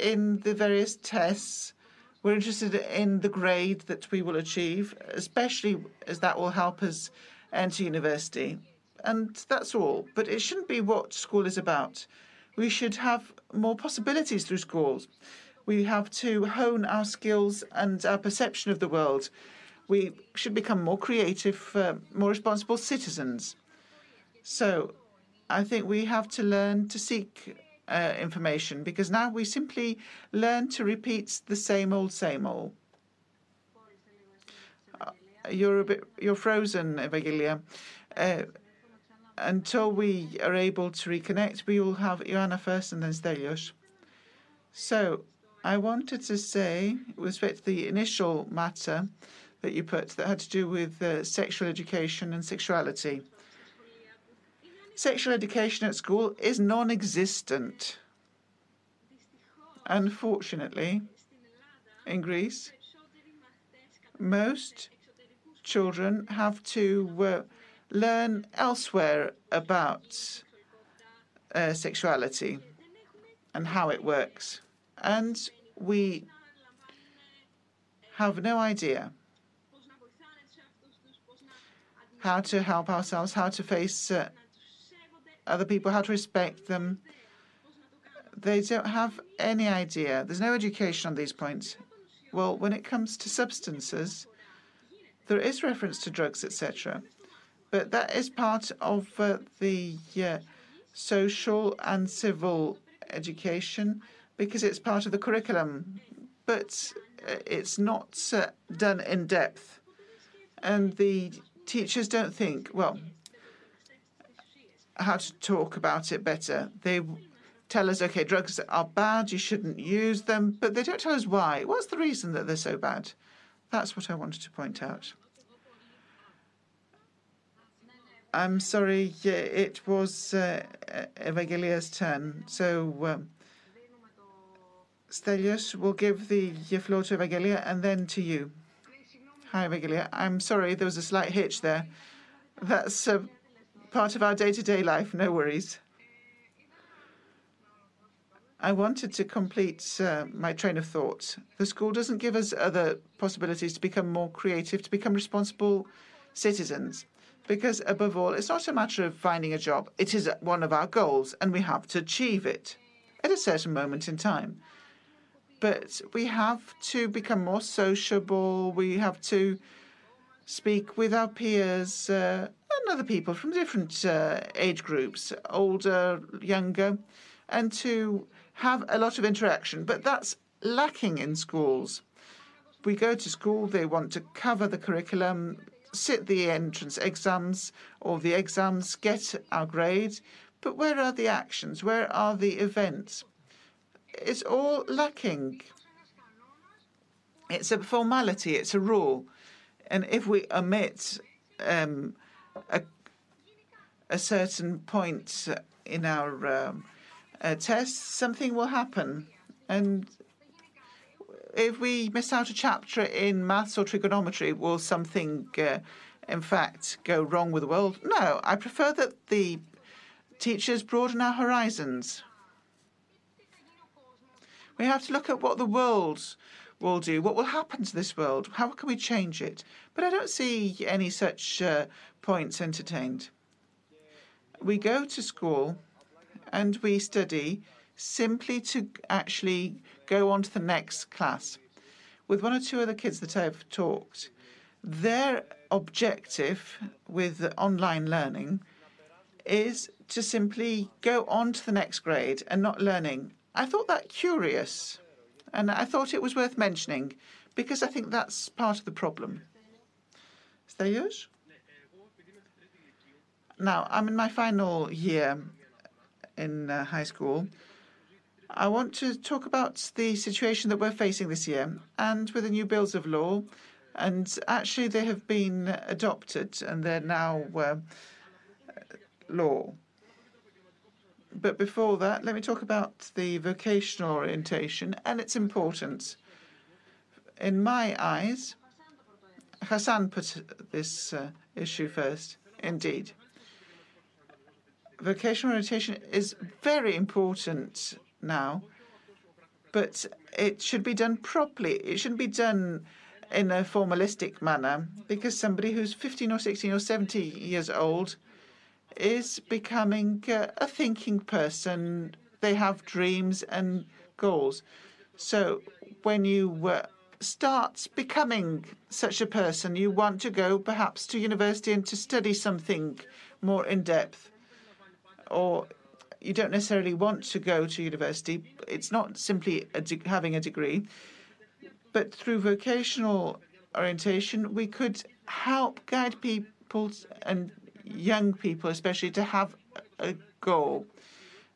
in the various tests. We're interested in the grade that we will achieve, especially as that will help us enter university. And that's all. But it shouldn't be what school is about. We should have more possibilities through schools. We have to hone our skills and our perception of the world. We should become more creative, uh, more responsible citizens. So I think we have to learn to seek uh, information, because now we simply learn to repeat the same old, same old. Uh, you're, a bit, you're frozen, Evangelia. Uh, until we are able to reconnect, we will have Ioanna first and then Stelios. So I wanted to say, with respect to the initial matter that you put that had to do with uh, sexual education and sexuality, Sexual education at school is non-existent. Unfortunately, in Greece, most children have to uh, learn elsewhere about uh, sexuality and how it works. And we have no idea how to help ourselves, how to face uh, other people, how to respect them. They don't have any idea. There's no education on these points. Well, when it comes to substances, there is reference to drugs, et cetera. But that is part of uh, the uh, social and civil education because it's part of the curriculum. But uh, it's not uh, done in depth. And the teachers don't think, well, how to talk about it better. They tell us, okay, drugs are bad, you shouldn't use them, but they don't tell us why. What's the reason that they're so bad? That's what I wanted to point out. I'm sorry, yeah, it was uh, Evangelia's turn. So um, Stelios will give the floor to Evangelia and then to you. Hi, Evangelia. I'm sorry, there was a slight hitch there. That's uh, part of our day-to-day life, no worries. I wanted to complete uh, my train of thought. The school doesn't give us other possibilities to become more creative, to become responsible citizens, because above all, it's not a matter of finding a job. It is one of our goals, and we have to achieve it at a certain moment in time. But we have to become more sociable. We have to speak with our peers uh, and other people from different uh, age groups, older, younger, and to have a lot of interaction. But that's lacking in schools. We go to school, they want to cover the curriculum, sit the entrance exams or the exams, get our grade. But where are the actions? Where are the events? It's all lacking. It's a formality, it's a rule. And if we omit um, a, a certain point in our um, uh, tests, something will happen. And if we miss out a chapter in maths or trigonometry, will something, uh, in fact, go wrong with the world? No, I prefer that the teachers broaden our horizons. We have to look at what the world will do, what will happen to this world, how can we change it? But I don't see any such uh, points entertained. We go to school and we study simply to actually go on to the next class. With one or two other kids that I've talked, their objective with online learning is to simply go on to the next grade and not learning. I thought that curious, and I thought it was worth mentioning, because I think that's part of the problem. Stelios? Now, I'm in my final year in uh, high school. I want to talk about the situation that we're facing this year, and with the new bills of law, and actually they have been adopted, and they're now uh, law. But before that, let me talk about the vocational orientation and its importance. In my eyes, Hassan put this uh, issue first, indeed. Vocational orientation is very important now, but it should be done properly. It shouldn't be done in a formalistic manner, because somebody who's fifteen or sixteen or seventy years old is becoming uh, a thinking person. They have dreams and goals. So when you uh, start becoming such a person, you want to go perhaps to university and to study something more in depth. Or you don't necessarily want to go to university. It's not simply a de- having a degree. But through vocational orientation, we could help guide people and young people especially to have a goal.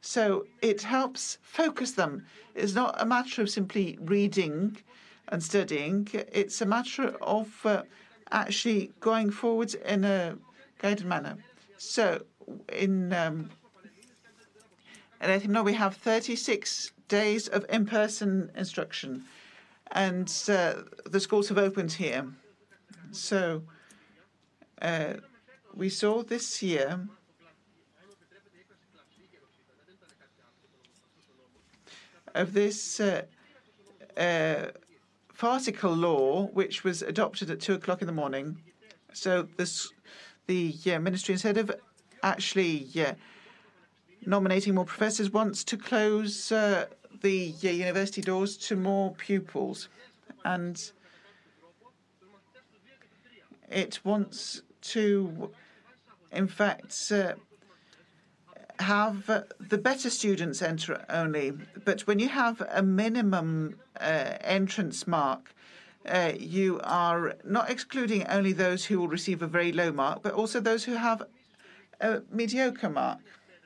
So it helps focus them. It's not a matter of simply reading and studying. It's a matter of uh, actually going forwards in a guided manner. So in um, let him know we have thirty-six days of in-person instruction, and uh, the schools have opened here. So uh, we saw this year of this uh, uh, farcical law, which was adopted at two o'clock in the morning. So this, the uh, ministry, instead of actually uh, nominating more professors, wants to close uh, the uh, university doors to more pupils. And it wants to, in fact, uh, have uh, the better students enter only. But when you have a minimum uh, entrance mark, uh, you are not excluding only those who will receive a very low mark, but also those who have a mediocre mark.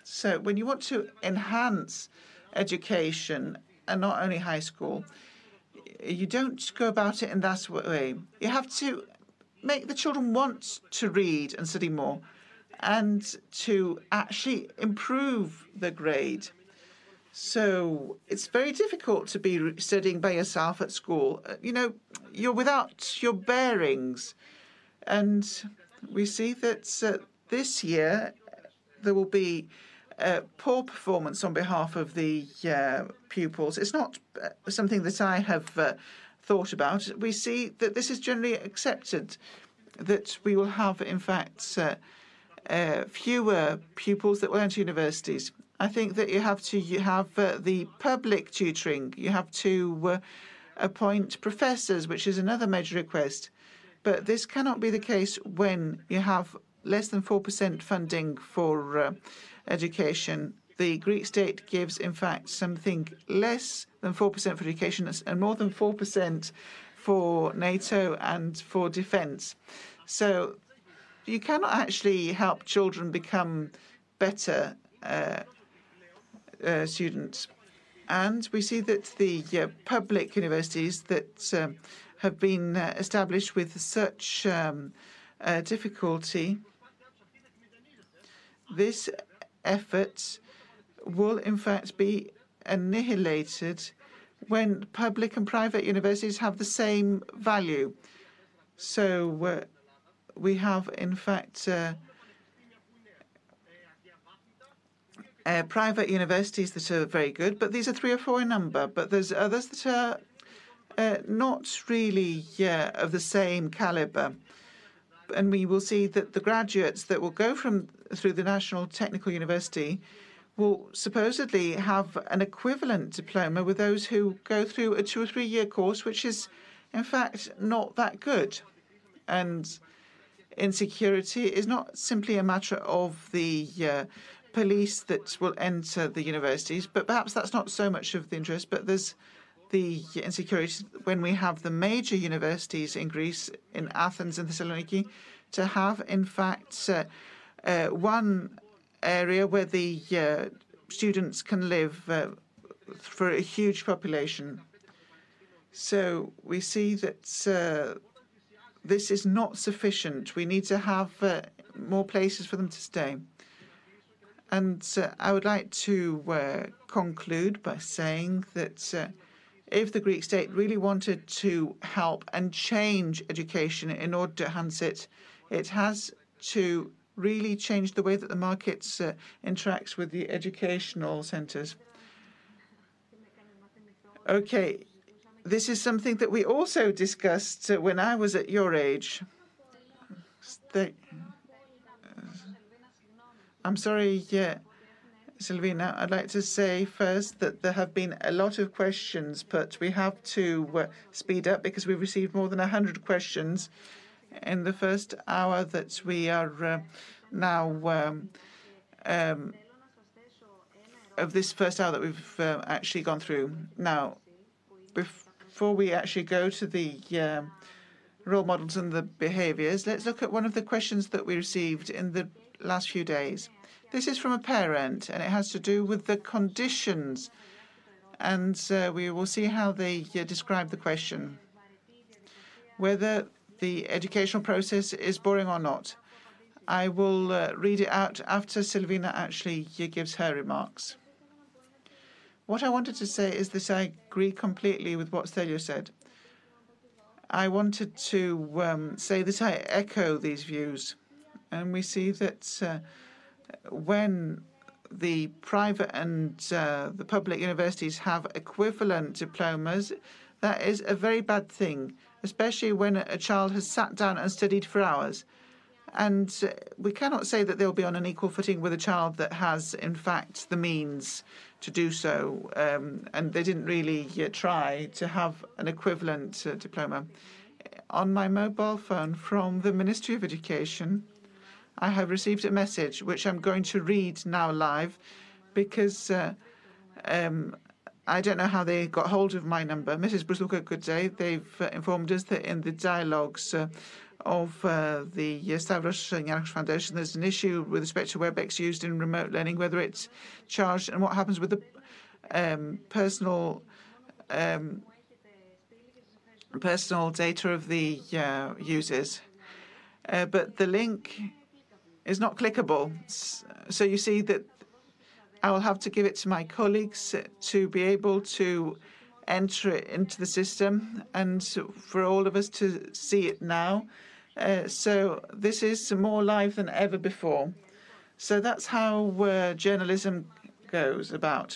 So when you want to enhance education, and not only high school, you don't go about it in that way. You have to make the children want to read and study more, and to actually improve the grade. So it's very difficult to be studying by yourself at school. You know, you're without your bearings. And we see that uh, this year there will be uh, poor performance on behalf of the uh, pupils. It's not something that I have uh, thought about. We see that this is generally accepted, that we will have, in fact, uh, Uh, fewer pupils that will enter universities. I think that you have to you have uh, the public tutoring. You have to uh, appoint professors, which is another major request. But this cannot be the case when you have less than four percent funding for uh, education. The Greek state gives, in fact, something less than four percent for education and more than four percent for NATO and for defense. So you cannot actually help children become better uh, uh, students. And we see that the uh, public universities that um, have been uh, established with such um, uh, difficulty, this effort will in fact be annihilated when public and private universities have the same value. So uh, we have, in fact, uh, uh, private universities that are very good, but these are three or four in number. But there's others that are uh, not really uh, of the same caliber. And we will see that the graduates that will go from through the National Technical University will supposedly have an equivalent diploma with those who go through a two or three-year course, which is, in fact, not that good. And insecurity is not simply a matter of the uh, police that will enter the universities, but perhaps that's not so much of the interest, but there's the insecurity when we have the major universities in Greece, in Athens and Thessaloniki, to have, in fact, uh, uh, one area where the uh, students can live uh, for a huge population. So we see that uh, this is not sufficient. We need to have uh, more places for them to stay. And uh, I would like to uh, conclude by saying that uh, if the Greek state really wanted to help and change education in order to enhance it, it has to really change the way that the markets uh, interacts with the educational centres. Okay. This is something that we also discussed uh, when I was at your age. St uh, I'm sorry, yeah, Silvina. I'd like to say first that there have been a lot of questions, but we have to uh, speed up because we've received more than one hundred questions in the first hour that we are uh, now um, um, of this first hour that we've uh, actually gone through now. Bef Before we actually go to the uh, role models and the behaviours, let's look at one of the questions that we received in the last few days. This is from a parent, and it has to do with the conditions. And uh, we will see how they uh, describe the question, whether the educational process is boring or not. I will uh, read it out after Silvina actually gives her remarks. What I wanted to say is this: I agree completely with what Stelios said. I wanted to um, say that I echo these views, and we see that uh, when the private and uh, the public universities have equivalent diplomas, that is a very bad thing, especially when a child has sat down and studied for hours. And uh, we cannot say that they'll be on an equal footing with a child that has, in fact, the means to do so, um, and they didn't really uh, try to have an equivalent uh, diploma. On my mobile phone from the Ministry of Education, I have received a message which I'm going to read now live, because uh, um, I don't know how they got hold of my number. Missus Busluka, good day. They've uh, informed us that in the dialogues uh, of uh, the Stavros Niarchos Foundation, there's an issue with respect to WebEx used in remote learning, whether it's charged and what happens with the um, personal um, personal data of the uh, users. Uh, but the link is not clickable. So you see that I will have to give it to my colleagues to be able to enter it into the system and for all of us to see it now. Uh, so this is more live than ever before. So that's how uh, journalism goes about.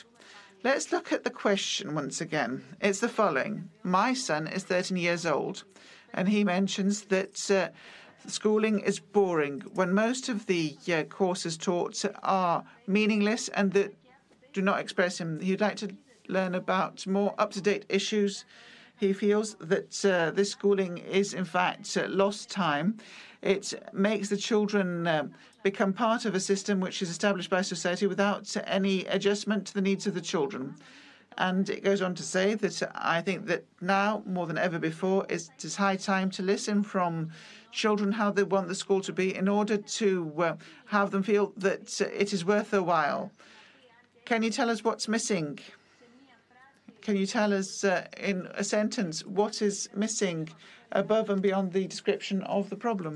Let's look at the question once again. It's the following. My son is thirteen years old, and he mentions that uh, schooling is boring when most of the uh, courses taught are meaningless and that do not express him. He'd like to learn about more up-to-date issues. He feels that uh, this schooling is, in fact, uh, lost time. It makes the children uh, become part of a system which is established by society without any adjustment to the needs of the children. And it goes on to say that I think that now, more than ever before, it is high time to listen from children how they want the school to be in order to uh, have them feel that it is worth their while. Can you tell us what's missing? Can you tell us uh, in a sentence what is missing above and beyond the description of the problem?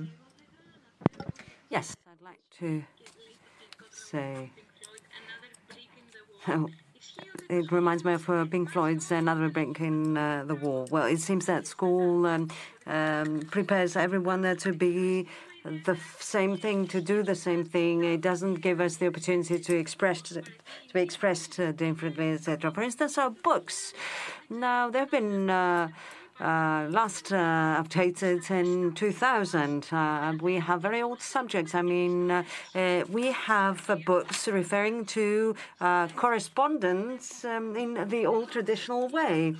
Yes, I'd like to say, oh, it reminds me of uh, Pink Floyd's Another Brick in uh, the Wall. Well, it seems that school um, um, prepares everyone uh, to be the f- same thing, to do the same thing. It doesn't give us the opportunity to express, to be expressed uh, differently, et cetera. For instance, our books. Now, they've been uh, uh, last uh, updated in two thousand. Uh, we have very old subjects. I mean, uh, uh, we have uh, books referring to uh, correspondence um, in the old traditional way,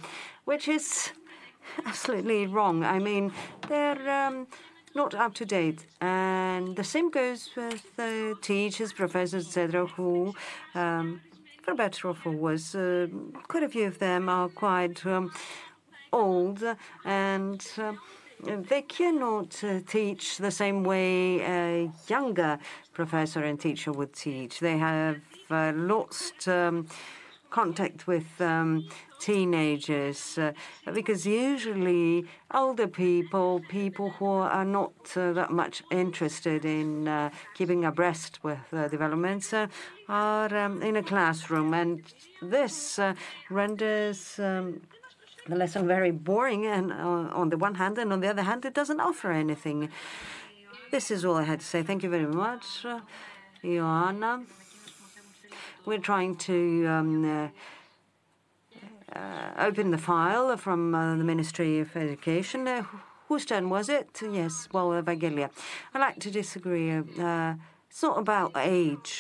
which is absolutely wrong. I mean, they're Um, not up to date. And the same goes with uh, teachers, professors, et cetera, who, um, for better or for worse, uh, quite a few of them are quite um, old, and uh, they cannot uh, teach the same way a younger professor and teacher would teach. They have uh, lost um, contact with um, teenagers, uh, because usually older people, people who are not uh, that much interested in uh, keeping abreast with uh, developments, uh, are um, in a classroom. And this uh, renders um, the lesson very boring, and uh, on the one hand, and on the other hand, it doesn't offer anything. This is all I had to say. Thank you very much, uh, Ioanna. We're trying to um, uh, Uh, open the file from uh, the Ministry of Education. Uh, whose turn was it? Yes, well, Evangelia. I like to disagree. Uh, it's not about age.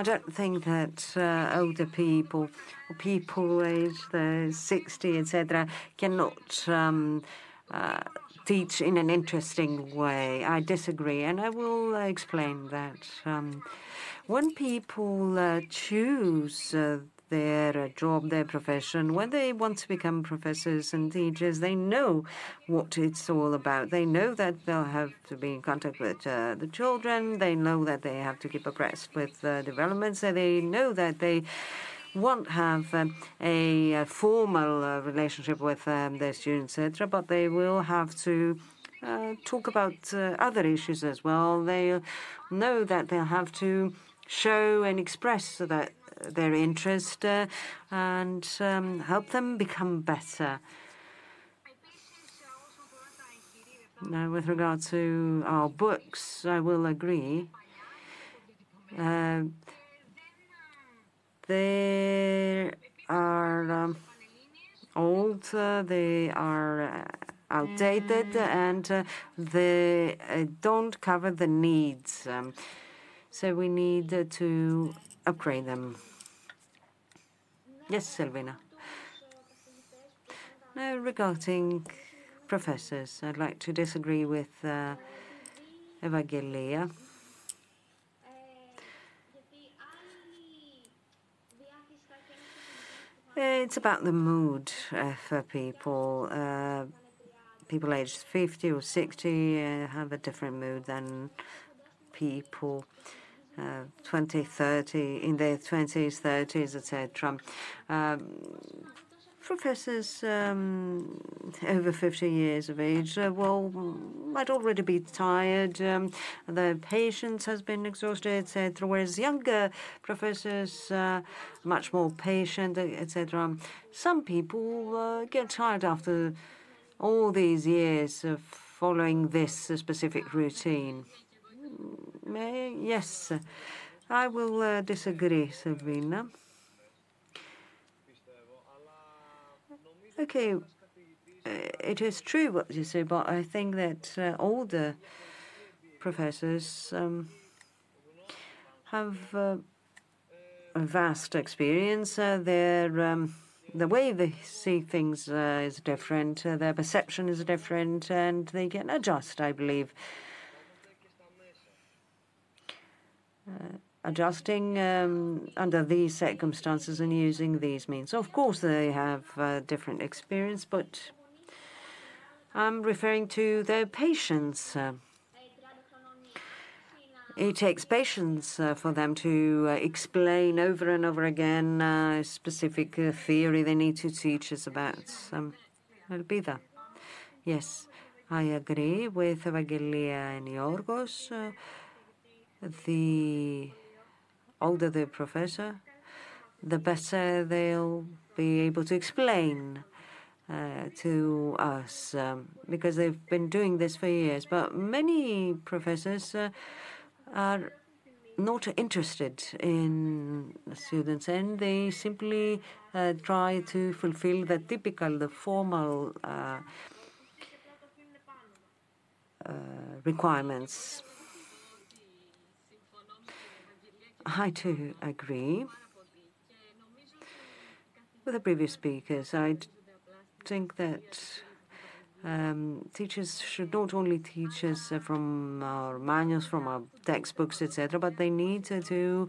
I don't think that uh, older people, or people aged uh, sixty, et cetera, cannot um, uh, teach in an interesting way. I disagree, and I will uh, explain that. Um, when people uh, choose Uh, their job, their profession, when they want to become professors and teachers, they know what it's all about. They know that they'll have to be in contact with uh, the children. They know that they have to keep abreast with uh, developments. So they know that they won't have um, a, a formal uh, relationship with um, their students, et cetera, but they will have to Uh, talk about uh, other issues as well. They know that they'll have to show and express that, their interest uh, and um, help them become better. Now, with regard to our books, I will agree. Uh, they are um, old, uh, they are uh, outdated, and uh, they uh, don't cover the needs. Um, so we need uh, to upgrade them. Yes, Silvina. Now, regarding professors, I'd like to disagree with uh, Evangelia. It's about the mood uh, for people. Uh, people aged fifty or sixty uh, have a different mood than people uh, twenty, thirty, in their twenties, thirties, et cetera. Professors um, over fifty years of age uh, will might already be tired. Um, their patience has been exhausted, et cetera. Whereas younger professors are uh, much more patient, et cetera. Some people uh, get tired after all these years of following this specific routine. Yes, I will uh, disagree, Silvina. Okay, it is true what you say, but I think that uh, older professors um, have uh, a vast experience. Uh, their um, the way they see things uh, is different. Uh, their perception is different, and they can adjust, I believe. Uh, Adjusting um, under these circumstances and using these means. Of course, they have uh, different experience, but I'm referring to their patience. Uh, it takes patience uh, for them to uh, explain over and over again uh, a specific uh, theory they need to teach us about. Um, Elpida. Yes, I agree with Evangelia and Yorgos. Uh, the older the professor, the better they'll be able to explain uh, to us, um, because they've been doing this for years. But many professors uh, are not interested in students, and they simply uh, try to fulfill the typical, the formal uh, uh, requirements. I too agree with the previous speakers. I think that um, teachers should not only teach us uh, from our manuals, from our textbooks, et cetera, but they need uh, to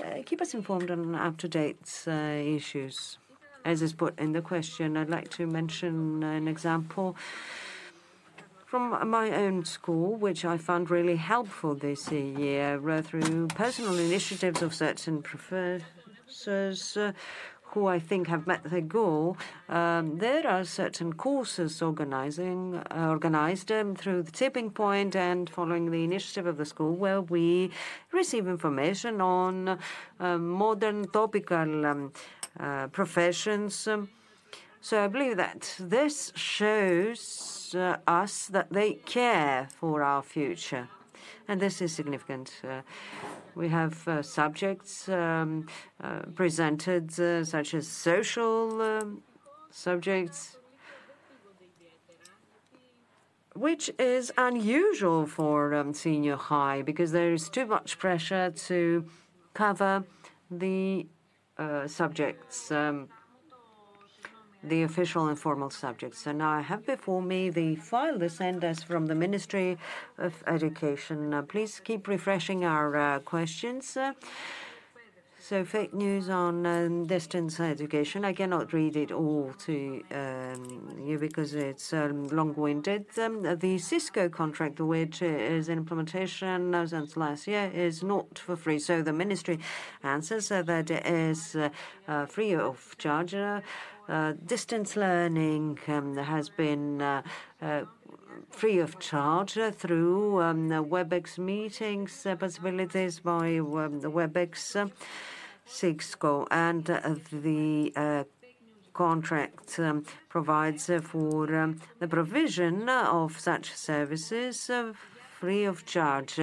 uh, keep us informed on up-to-date uh, issues, as is put in the question. I'd like to mention an example from my own school, which I found really helpful this year, uh, through personal initiatives of certain professors uh, who I think have met their goal. Um, there are certain courses organizing, uh, organized um, through the Tipping Point and following the initiative of the school, where we receive information on uh, modern topical um, uh, professions. Um, so I believe that this shows Uh, us that they care for our future, and this is significant. Uh, we have uh, subjects um, uh, presented, uh, such as social um, subjects, which is unusual for um, senior high, because there is too much pressure to cover the uh, subjects. Um, the official and formal subjects. So now I have before me the file they sent us from the Ministry of Education. Uh, please keep refreshing our uh, questions. Uh, so fake news on um, distance education. I cannot read it all to um, you because it's um, long-winded. Um, the Cisco contract, which is in implementation uh, since last year, is not for free. So the Ministry answers uh, that it is uh, uh, free of charge. Uh, Uh, distance learning um, has been uh, uh, free of charge uh, through um, uh, WebEx meetings, uh, possibilities by um, the WebEx, uh, Cisco, and uh, the uh, contract um, provides uh, for um, the provision of such services uh, free of charge.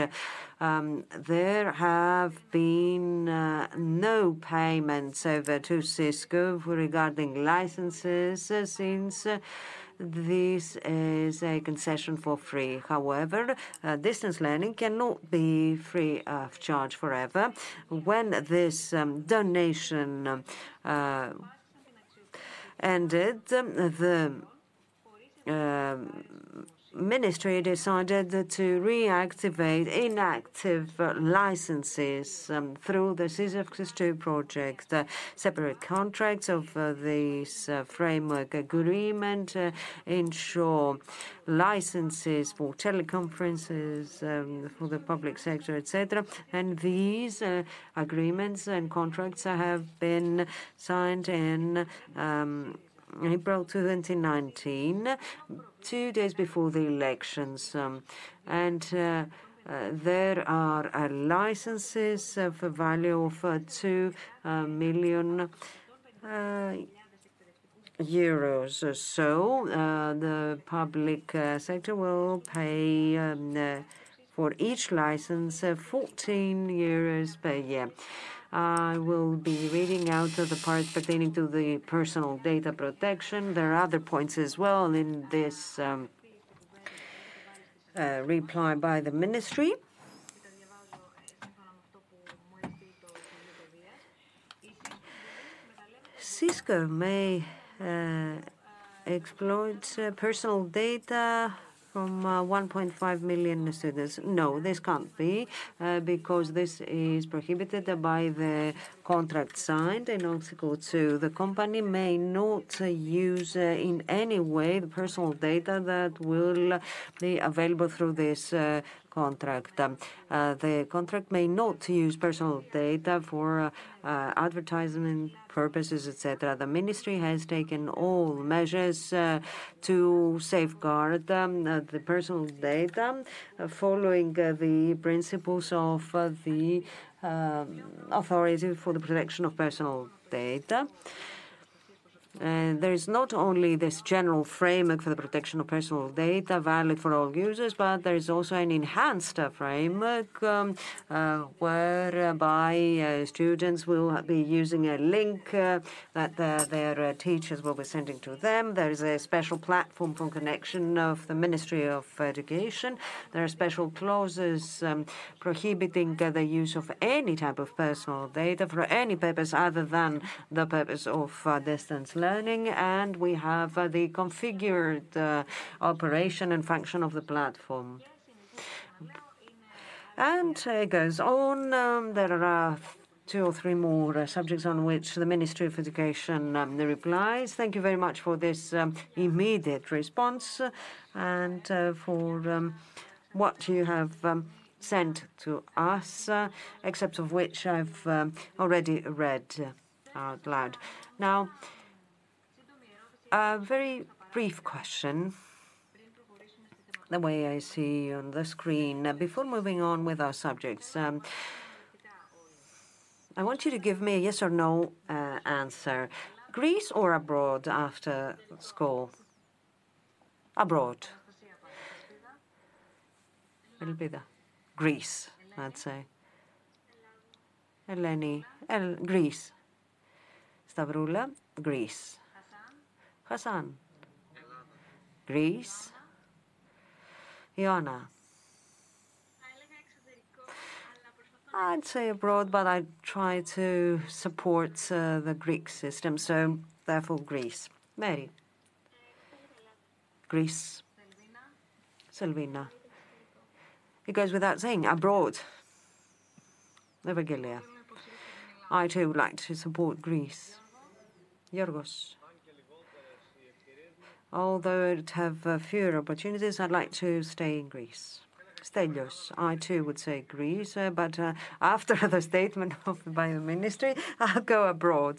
Um, there have been uh, no payments over to Cisco regarding licenses uh, since uh, this is a concession for free. However, uh, distance learning cannot be free of charge forever. When this um, donation uh, ended, the uh, ministry decided to reactivate inactive licenses um, through the C I S two project. Uh, separate contracts of uh, this uh, framework agreement uh, ensure licenses for teleconferences, um, for the public sector, et cetera. And these uh, agreements and contracts have been signed in um, April twenty nineteen, two days before the elections. Um, and uh, uh, there are uh, licenses of a value of uh, two uh, million uh, euros. So uh, the public uh, sector will pay um, uh, for each license uh, fourteen euros per year. I will be reading out the parts pertaining to the personal data protection. There are other points as well in this um, uh, reply by the ministry. Cisco may uh, exploit uh, personal data from uh, one point five million students. No, this can't be, uh, because this is prohibited by the contract signed in Article two. The company may not uh, use uh, in any way the personal data that will be available through this uh, contract. Um, uh, the contract may not use personal data for uh, uh, advertisement purposes, et cetera. The ministry has taken all measures uh, to safeguard um, uh, the personal data uh, following uh, the principles of uh, the uh, Authority for the Protection of Personal Data. Uh, there is not only this general framework for the protection of personal data valid for all users, but there is also an enhanced framework um, uh, whereby uh, students will be using a link uh, that uh, their uh, teachers will be sending to them. There is a special platform for connection of the Ministry of Education. There are special clauses um, prohibiting uh, the use of any type of personal data for any purpose other than the purpose of uh, distance learning. Learning, and we have uh, the configured uh, operation and function of the platform. And it uh, goes on. Um, there are two or three more uh, subjects on which the Ministry of Education um, replies. Thank you very much for this um, immediate response and uh, for um, what you have um, sent to us, uh, except of which I've um, already read uh, out loud. Now, a very brief question, the way I see on the screen. Before moving on with our subjects, um, I want you to give me a yes or no uh, answer. Greece or abroad after school? Abroad. Elpida. Greece, I'd say. Eleni. El- Greece. Stavroula, Greece. Hassan, Greece. Ioanna. I'd say abroad, but I try to support uh, the Greek system, so therefore Greece. Mary. Greece. Silvina. It goes without saying, abroad. Evangelia. I too would like to support Greece. Yorgos. Although I'd have uh, fewer opportunities, I'd like to stay in Greece. Stelios, I too would say Greece, uh, but uh, after the statement of, by the ministry, I'll go abroad.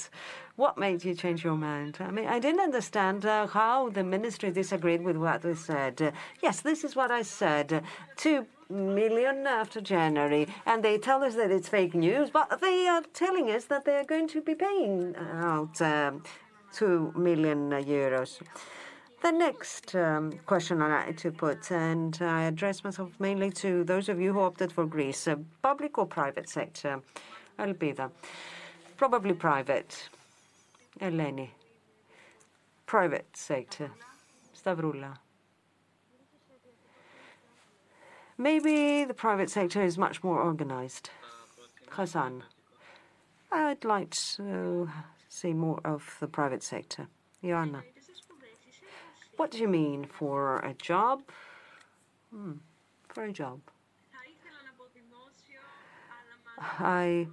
What made you change your mind? I mean, I didn't understand uh, how the ministry disagreed with what we said. Uh, yes, this is what I said. Uh, two million after January, and they tell us that it's fake news, but they are telling us that they are going to be paying out uh, two million euros. The next um, question I like to put, and I address myself mainly to those of you who opted for Greece, uh, public or private sector? Elpida. Probably private. Eleni. Private sector. Stavroula. Maybe the private sector is much more organized. Hassan. I'd like to see more of the private sector. Ioannina. What do you mean, for a job? Hmm, for a job. I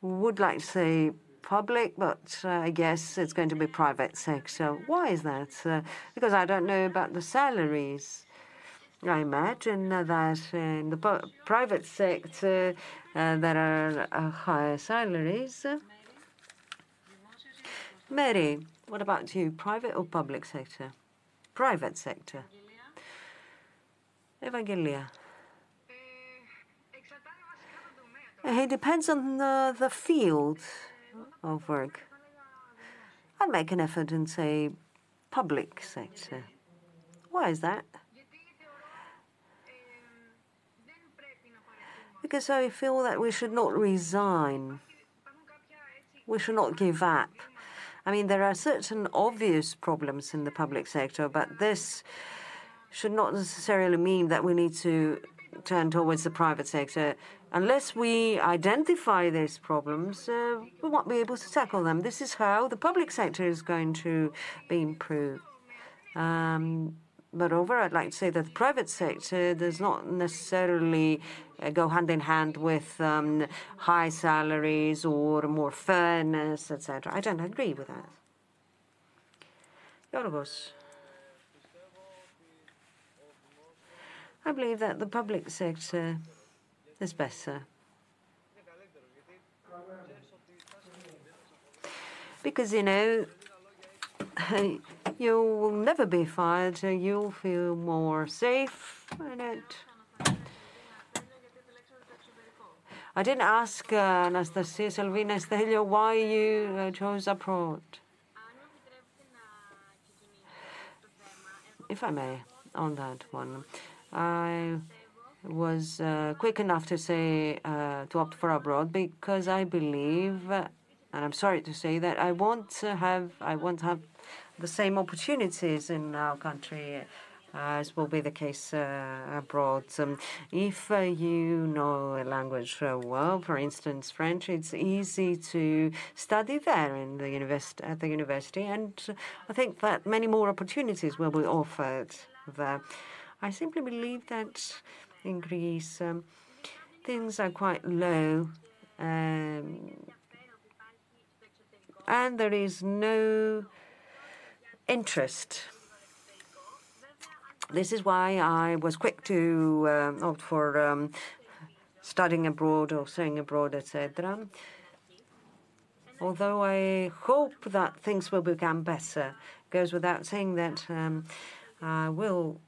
would like to say public, but uh, I guess it's going to be private sector. Why is that? Uh, because I don't know about the salaries. I imagine that in the po- private sector uh, there are uh, higher salaries. Mary, what about you, private or public sector? Private sector. Evangelia. It depends on the, the field of work. I'd make an effort and say public sector. Why is that? Because I feel that we should not resign. We should not give up. I mean, there are certain obvious problems in the public sector, but this should not necessarily mean that we need to turn towards the private sector. Unless we identify these problems, uh, we won't be able to tackle them. This is how the public sector is going to be improved. Um, moreover, I'd like to say that the private sector does not necessarily uh, go hand in hand with um, high salaries or more fairness, et cetera. I don't agree with that. Yorgos. I believe that the public sector is better. Because, you know, you will never be fired. You'll feel more safe in it. I didn't ask uh, Anastasia, Silvina, Stelios why you uh, chose abroad. If I may, on that one, I was uh, quick enough to say uh, to opt for abroad because I believe, uh, and I'm sorry to say that I want to have, I want to have. the same opportunities in our country uh, as will be the case uh, abroad. Um, if uh, you know a language uh, well, for instance French, it's easy to study there in the university, at the university, and I think that many more opportunities will be offered there. I simply believe that in Greece um, things are quite low. Um, and there is no interest. This is why I was quick to uh, opt for um, studying abroad or staying abroad, et cetera. Although I hope that things will become better. It goes without saying that um, I will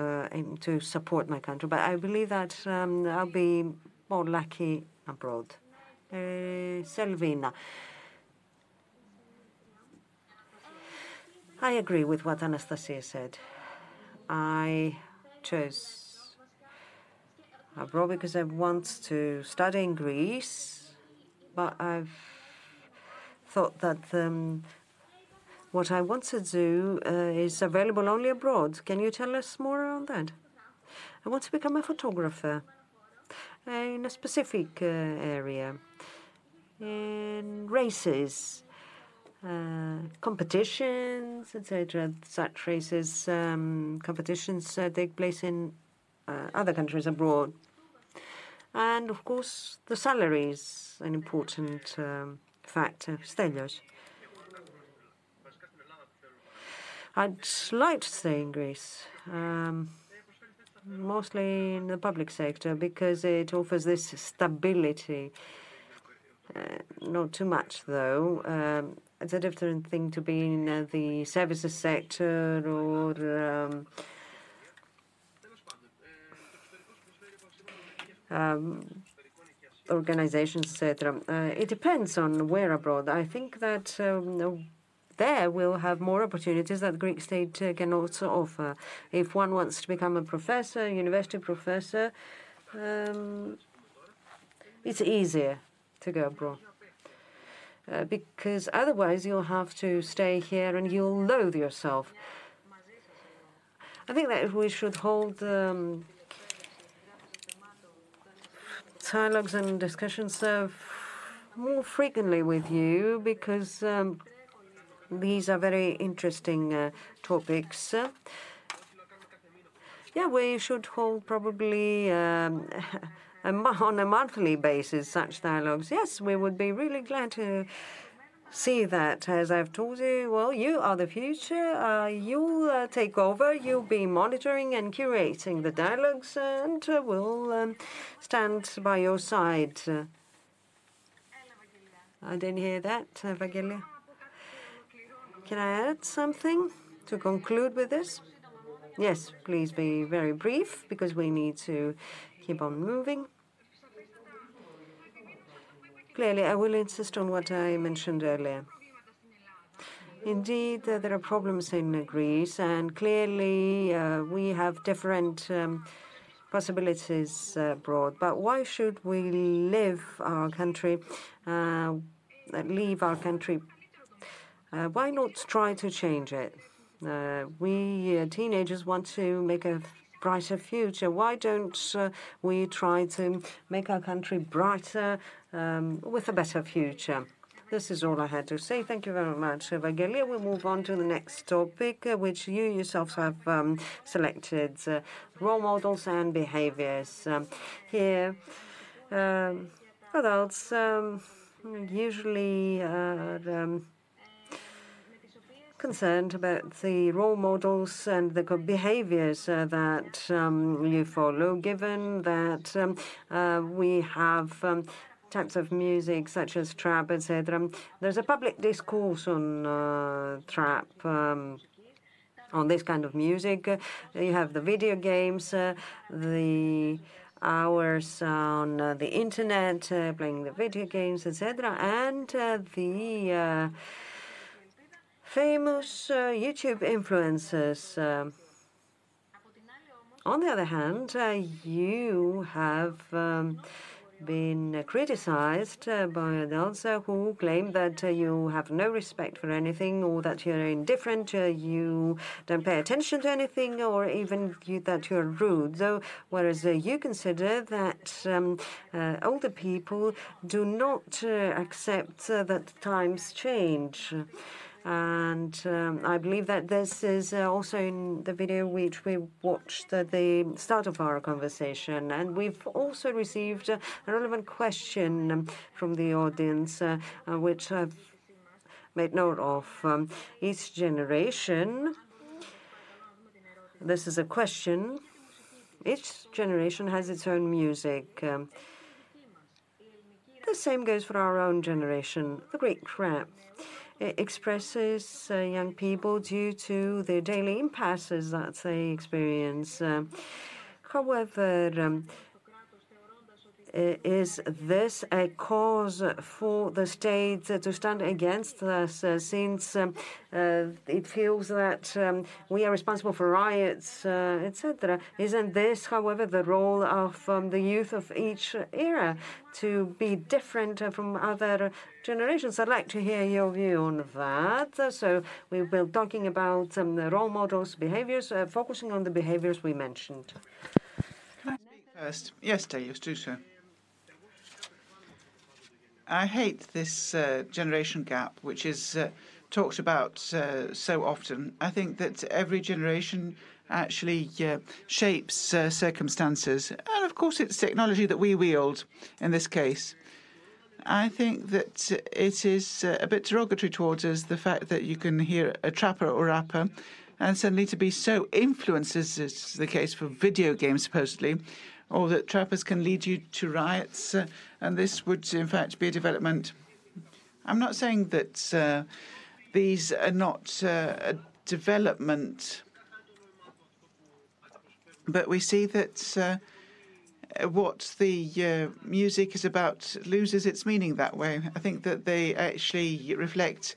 uh, aim to support my country, but I believe that um, I'll be more lucky abroad. Uh, Silvina. I agree with what Anastasia said. I chose abroad because I want to study in Greece, but I've thought that um, what I want to do uh, is available only abroad. Can you tell us more on that? I want to become a photographer in a specific uh, area, in races. Uh, competitions, et cetera. Such races, um, competitions uh, take place in uh, other countries abroad. And, of course, the salary is an important um, factor. Stelios. I'd like to stay in Greece. Um, mostly in the public sector, because it offers this stability. Uh, not too much, though. Um, it's a different thing to be in uh, the services sector or um, um, organizations, et cetera. Uh, it depends on where abroad. I think that um, there we'll have more opportunities that the Greek state uh, can also offer. If one wants to become a professor, university professor, um, it's easier to go abroad. Uh, because otherwise you'll have to stay here and you'll loathe yourself. I think that we should hold um, dialogues and discussions uh, more frequently with you, because um, these are very interesting uh, topics. Uh, yeah, we should hold probably... Um, on a monthly basis, such dialogues. Yes, we would be really glad to see that. As I've told you, well, you are the future. Uh, you'll uh, take over. You'll be monitoring and curating the dialogues, and uh, we'll um, stand by your side. Uh, I didn't hear that, Evangelia. Can I add something to conclude with this? Yes, please be very brief, because we need to keep on moving. Clearly, I will insist on what I mentioned earlier. Indeed, uh, there are problems in uh, Greece, and clearly uh, we have different um, possibilities uh, abroad. But why should we leave our country, uh, leave our country? Uh, why not try to change it? Uh, we uh, teenagers want to make a brighter future. Why don't uh, we try to make our country brighter um, with a better future? This is all I had to say. Thank you very much, Evangelia. We'll move on to the next topic, uh, which you yourselves have um, selected, uh, role models and behaviors. Um, here, um, adults um, usually are um, concerned about the role models and the behaviors uh, that um, you follow, given that um, uh, we have um, types of music such as trap, et cetera. There's a public discourse on uh, trap, um, on this kind of music. Uh, you have the video games, uh, the hours on uh, the internet, uh, playing the video games, et cetera, and uh, the... Uh, famous uh, YouTube influencers. Uh, on the other hand, uh, you have um, been uh, criticized uh, by adults uh, who claim that uh, you have no respect for anything, or that you're indifferent, uh, you don't pay attention to anything, or even you, that you're rude. So, whereas uh, you consider that um, uh, older people do not uh, accept uh, that times change. And um, I believe that this is uh, also in the video which we watched at the start of our conversation. And we've also received a relevant question from the audience, uh, which I've made note of. Um, each generation, this is a question, each generation has its own music. Um, the same goes for our own generation, the Greek rap. It expresses uh, young people due to the daily impasses that they experience. Uh, however, um, is this a cause for the state to stand against us, uh, since um, uh, it feels that um, we are responsible for riots, uh, et cetera? Isn't this, however, the role of um, the youth of each era, to be different uh, from other generations? I'd like to hear your view on that. Uh, so we've been talking about um, the role models, behaviors, uh, focusing on the behaviors we mentioned. Can I speak first? Yes, Stelios, do so. I hate this uh, generation gap, which is uh, talked about uh, so often. I think that every generation actually uh, shapes uh, circumstances. And, of course, it's technology that we wield in this case. I think that it is uh, a bit derogatory towards us, the fact that you can hear a trapper or rapper and suddenly to be so influenced, as is the case for video games supposedly, or that trappers can lead you to riots, uh, and this would in fact be a development. I'm not saying that uh, these are not uh, a development, but we see that uh, what the uh, music is about loses its meaning that way. I think that they actually reflect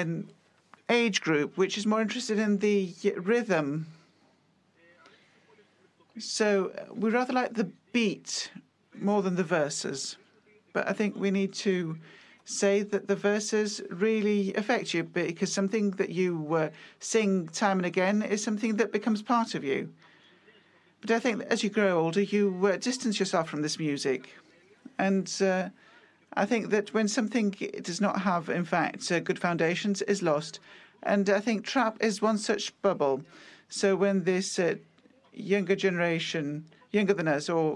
an age group which is more interested in the rhythm. So we rather like the beat more than the verses. But I think we need to say that the verses really affect you, because something that you uh, sing time and again is something that becomes part of you. But I think that as you grow older, you uh, distance yourself from this music. And uh, I think that when something does not have, in fact, uh, good foundations, is lost. And I think trap is one such bubble. So when this uh, younger generation, younger than us, or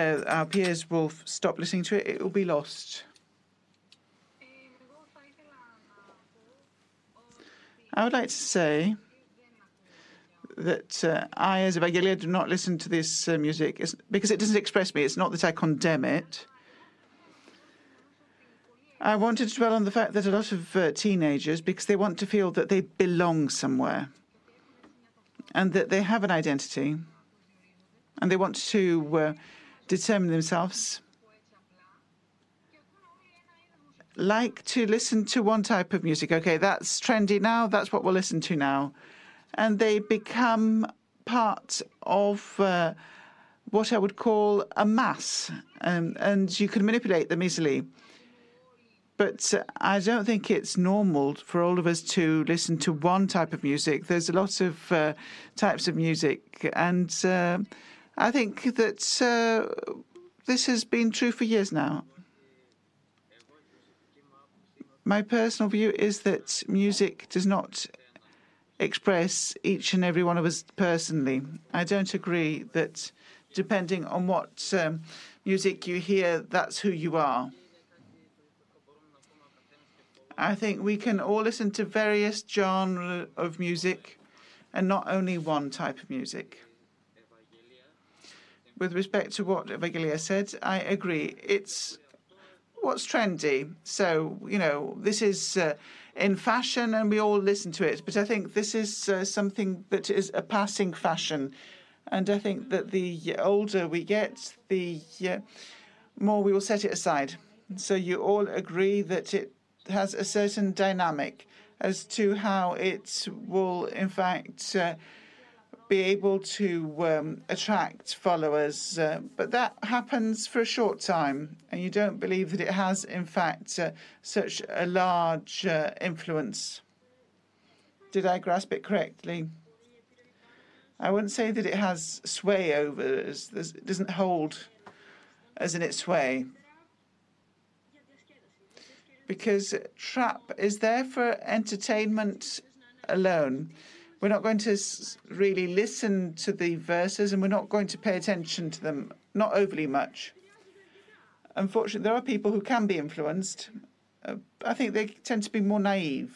uh, our peers will stop listening to it, it will be lost. I would like to say that uh, I, as Evangelia, do not listen to this uh, music. It's because it doesn't express me. It's not that I condemn it. I wanted to dwell on the fact that a lot of uh, teenagers, because they want to feel that they belong somewhere and that they have an identity and they want to uh, determine themselves, like to listen to one type of music. Okay, that's trendy now. That's what we'll listen to now. And they become part of uh, what I would call a mass, um, and you can manipulate them easily. But uh, I don't think it's normal for all of us to listen to one type of music. There's a lot of uh, types of music, and uh, I think that uh, this has been true for years now. My personal view is that music does not express each and every one of us personally. I don't agree that depending on what um, music you hear, that's who you are. I think we can all listen to various genres of music and not only one type of music. With respect to what Evangelia said, I agree. It's what's trendy. So, you know, this is uh, in fashion and we all listen to it. But I think this is uh, something that is a passing fashion. And I think that the older we get, the uh, more we will set it aside. So you all agree that it has a certain dynamic as to how it will, in fact, uh, be able to um, attract followers. Uh, but that happens for a short time, and you don't believe that it has, in fact, uh, such a large uh, influence. Did I grasp it correctly? I wouldn't say that it has sway over us. It doesn't hold as in its sway. Because trap is there for entertainment alone. We're not going to really listen to the verses, and we're not going to pay attention to them, not overly much. Unfortunately, there are people who can be influenced. Uh, I think they tend to be more naive.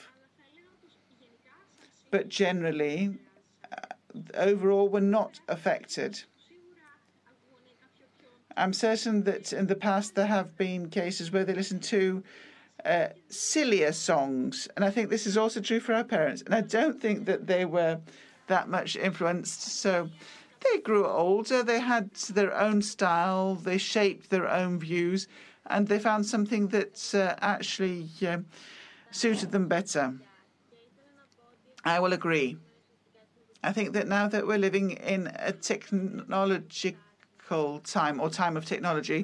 But generally, uh, overall, we're not affected. I'm certain that in the past there have been cases where they listen to Uh, sillier songs, and I think this is also true for our parents, and I don't think that they were that much influenced. So they grew older, they had their own style, they shaped their own views, and they found something that uh, actually uh, suited them better. I will agree. I think that now that we're living in a technological time, or time of technology,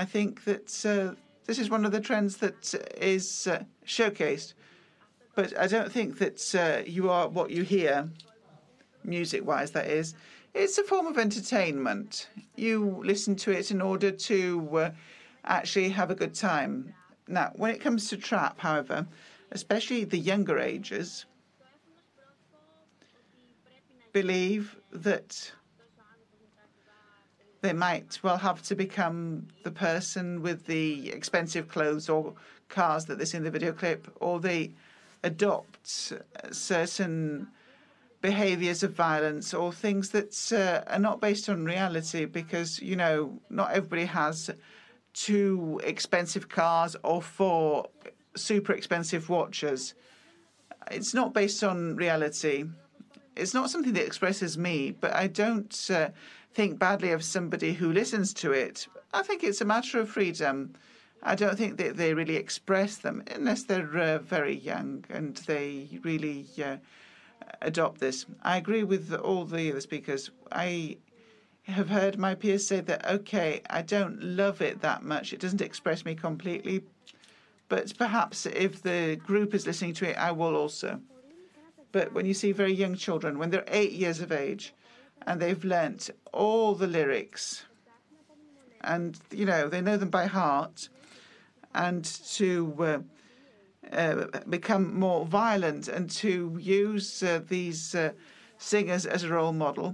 I think that uh, this is one of the trends that is uh, showcased. But I don't think that uh, you are what you hear, music-wise, that is. It's a form of entertainment. You listen to it in order to uh, actually have a good time. Now, when it comes to trap, however, especially the younger ages, believe that they might well have to become the person with the expensive clothes or cars that they see in the video clip, or the adopts certain behaviors of violence or things that uh, are not based on reality, because, you know, not everybody has two expensive cars or four super expensive watches. It's not based on reality. It's not something that expresses me, but I don't uh, think badly of somebody who listens to it. I think it's a matter of freedom. I don't think that they really express them unless they're uh, very young and they really uh, adopt this. I agree with all the other speakers. I have heard my peers say that, okay, I don't love it that much. It doesn't express me completely. But perhaps if the group is listening to it, I will also. But when you see very young children, when they're eight years of age and they've learnt all the lyrics and, you know, they know them by heart, and to uh, uh, become more violent and to use uh, these uh, singers as a role model,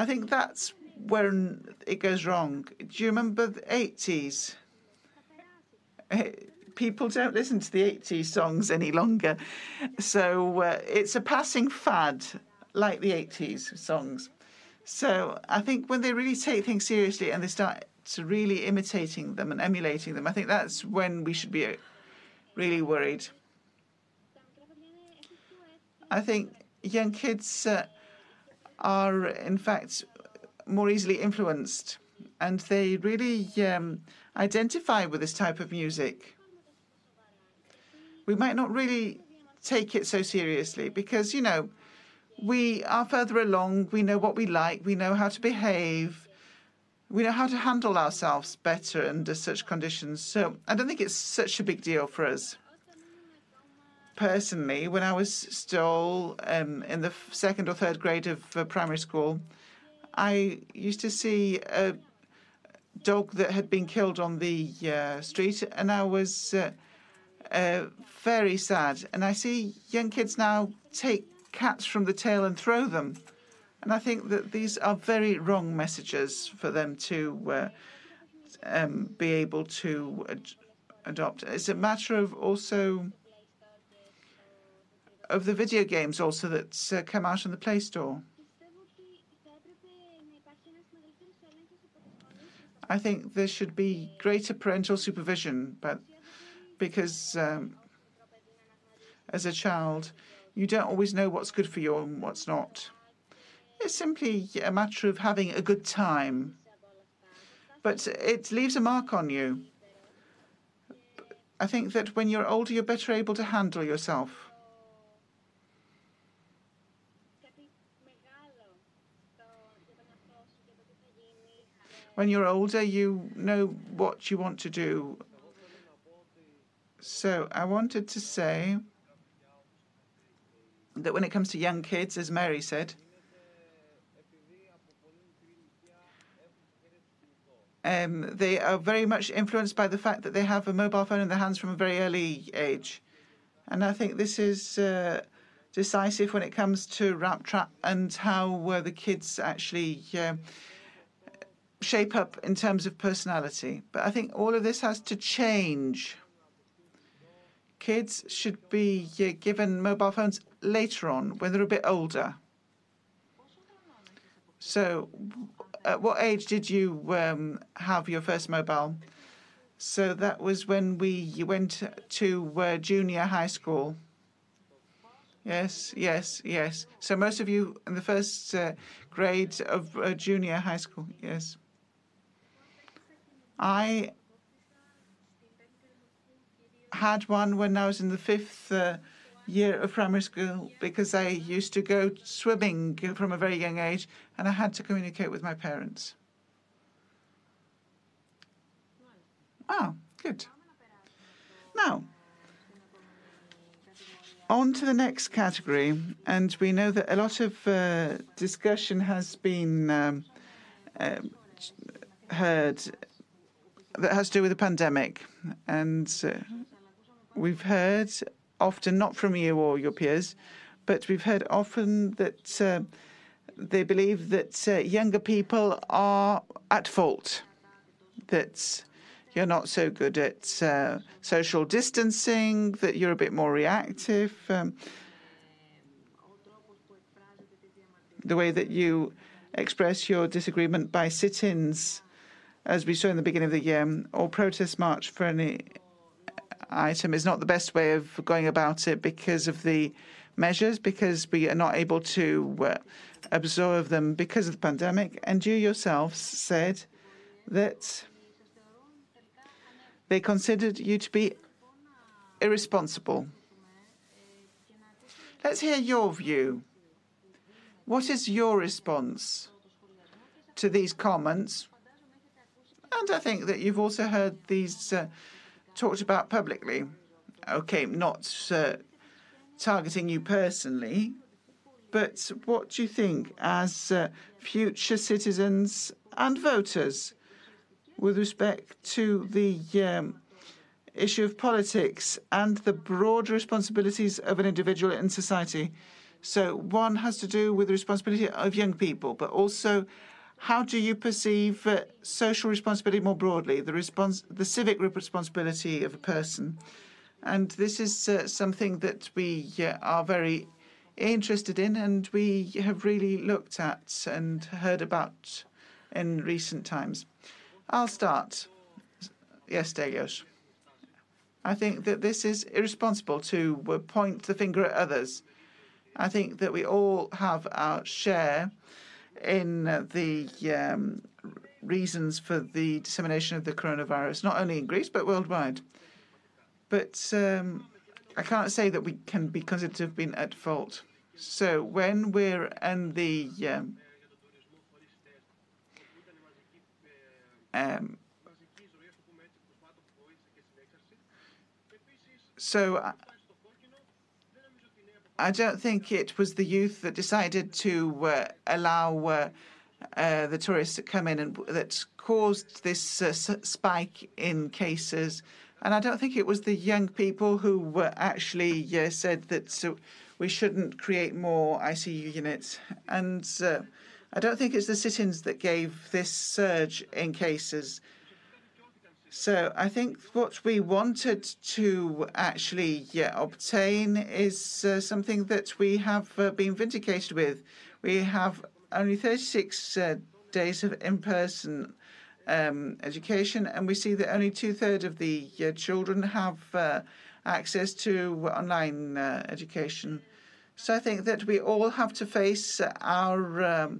I think that's when it goes wrong. Do you remember the eighties? People don't listen to the eighties songs any longer. So uh, it's a passing fad, like the eighties songs. So I think when they really take things seriously and they start to really imitating them and emulating them, I think that's when we should be really worried. I think young kids uh, are, in fact, more easily influenced, and they really um, identify with this type of music. We might not really take it so seriously because, you know, we are further along, we know what we like, we know how to behave, we know how to handle ourselves better under such conditions. So I don't think it's such a big deal for us. Personally, when I was still um, in the second or third grade of uh, primary school, I used to see a dog that had been killed on the uh, street, and I was uh, uh, very sad. And I see young kids now take cats from the tail and throw them. And I think that these are very wrong messages for them to uh, um, be able to ad- adopt. It's a matter of also of the video games also that uh, come out on the Play Store. I think there should be greater parental supervision, but because um, as a child, you don't always know what's good for you and what's not. It's simply a matter of having a good time. But it leaves a mark on you. I think that when you're older, you're better able to handle yourself. When you're older, you know what you want to do. So I wanted to say that when it comes to young kids, as Mary said, Um, they are very much influenced by the fact that they have a mobile phone in their hands from a very early age. And I think this is uh, decisive when it comes to Rap Trap and how uh, the kids actually uh, shape up in terms of personality. But I think all of this has to change. Kids should be uh, given mobile phones later on, when they're a bit older. So at what age did you um, have your first mobile? So that was when we went to uh, junior high school. Yes, yes, yes. So most of you in the first uh, grade of uh, junior high school, yes. I had one when I was in the fifth uh, year of primary school, because I used to go swimming from a very young age and I had to communicate with my parents. Oh, good. Now, on to the next category, and we know that a lot of uh, discussion has been um, uh, heard that has to do with the pandemic, and uh, we've heard often, not from you or your peers, but we've heard often that uh, they believe that uh, younger people are at fault, that you're not so good at uh, social distancing, that you're a bit more reactive. Um, the way that you express your disagreement by sit-ins, as we saw in the beginning of the year, or protest march for any item is not the best way of going about it because of the measures, because we are not able to uh, absorb them because of the pandemic. And you yourselves said that they considered you to be irresponsible. Let's hear your view. What is your response to these comments? And I think that you've also heard these uh, talked about publicly. Okay, not uh, targeting you personally, but what do you think as uh, future citizens and voters with respect to the um, issue of politics and the broader responsibilities of an individual in society? So one has to do with the responsibility of young people, but also how do you perceive uh, social responsibility more broadly, the response, the civic responsibility of a person? And this is uh, something that we uh, are very interested in, and we have really looked at and heard about in recent times. I'll start. Yes, Stelios. I think that this is irresponsible to uh, point the finger at others. I think that we all have our share in the um, reasons for the dissemination of the coronavirus, not only in Greece, but worldwide. But um, I can't say that we can be considered to have been at fault. So when we're in the um, um, so I don't think it was the youth that decided to uh, allow uh, uh, the tourists to come in and that caused this uh, s spike in cases. And I don't think it was the young people who were actually uh, said that so we shouldn't create more I C U units. And uh, I don't think it's the sit-ins that gave this surge in cases. So I think what we wanted to actually yeah, obtain is uh, something that we have uh, been vindicated with. We have only thirty-six uh, days of in-person um, education, and we see that only two-thirds of the uh, children have uh, access to online uh, education. So I think that we all have to face our um,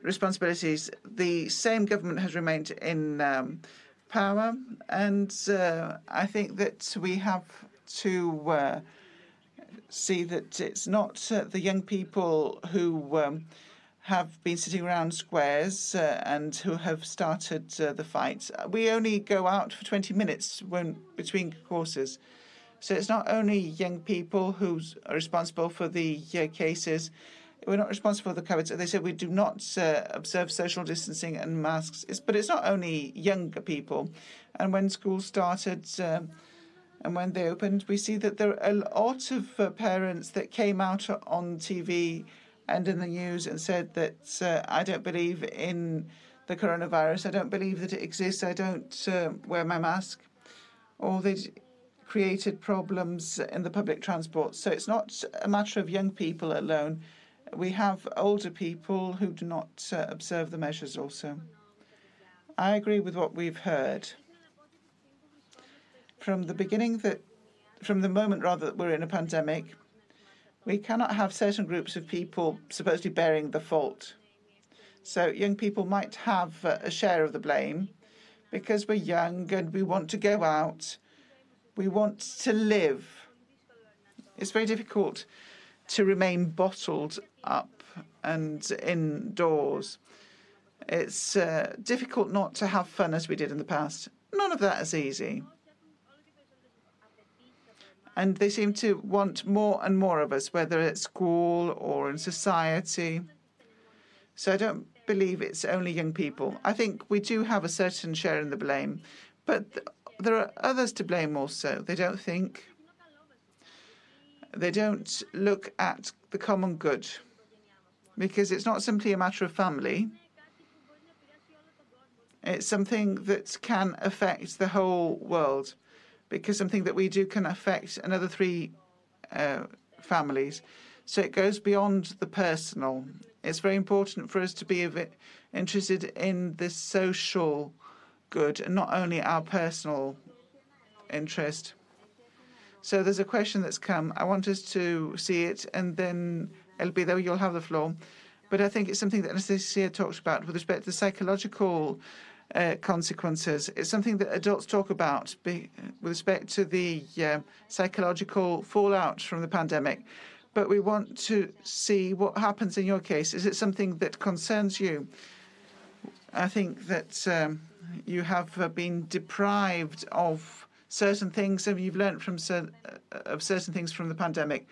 responsibilities. The same government has remained in um, power, and uh, I think that we have to uh, see that it's not uh, the young people who um, have been sitting around squares uh, and who have started uh, the fight. We only go out for twenty minutes when between courses, so it's not only young people who are responsible for the uh, cases. We're not responsible for the COVID. They said we do not uh, observe social distancing and masks. It's, but it's not only younger people. And when schools started uh, and when they opened, we see that there are a lot of uh, parents that came out on T V and in the news and said that uh, I don't believe in the coronavirus. I don't believe that it exists. I don't uh, wear my mask. Or they created problems in the public transport. So it's not a matter of young people alone. We have older people who do not uh, observe the measures also. I agree with what we've heard. From the beginning, that, from the moment rather that we're in a pandemic, we cannot have certain groups of people supposedly bearing the fault. So young people might have uh, a share of the blame because we're young and we want to go out. We want to live. It's very difficult to remain bottled up and indoors. It's uh, difficult not to have fun as we did in the past. None of that is easy. And they seem to want more and more of us, whether at school or in society. So I don't believe it's only young people. I think we do have a certain share in the blame, but th- there are others to blame also. They don't think. They don't look at the common good, because it's not simply a matter of family. It's something that can affect the whole world, because something that we do can affect another three uh, families. So it goes beyond the personal. It's very important for us to be a bit interested in the social good and not only our personal interest. So there's a question that's come. I want us to see it, and then Elpida, you'll have the floor. But I think it's something that Anastasia talked about with respect to the psychological uh, consequences. It's something that adults talk about be, with respect to the uh, psychological fallout from the pandemic. But we want to see what happens in your case. Is it something that concerns you? I think that um, you have uh, been deprived of certain things, and you've learned from cer uh, of certain things from the pandemic.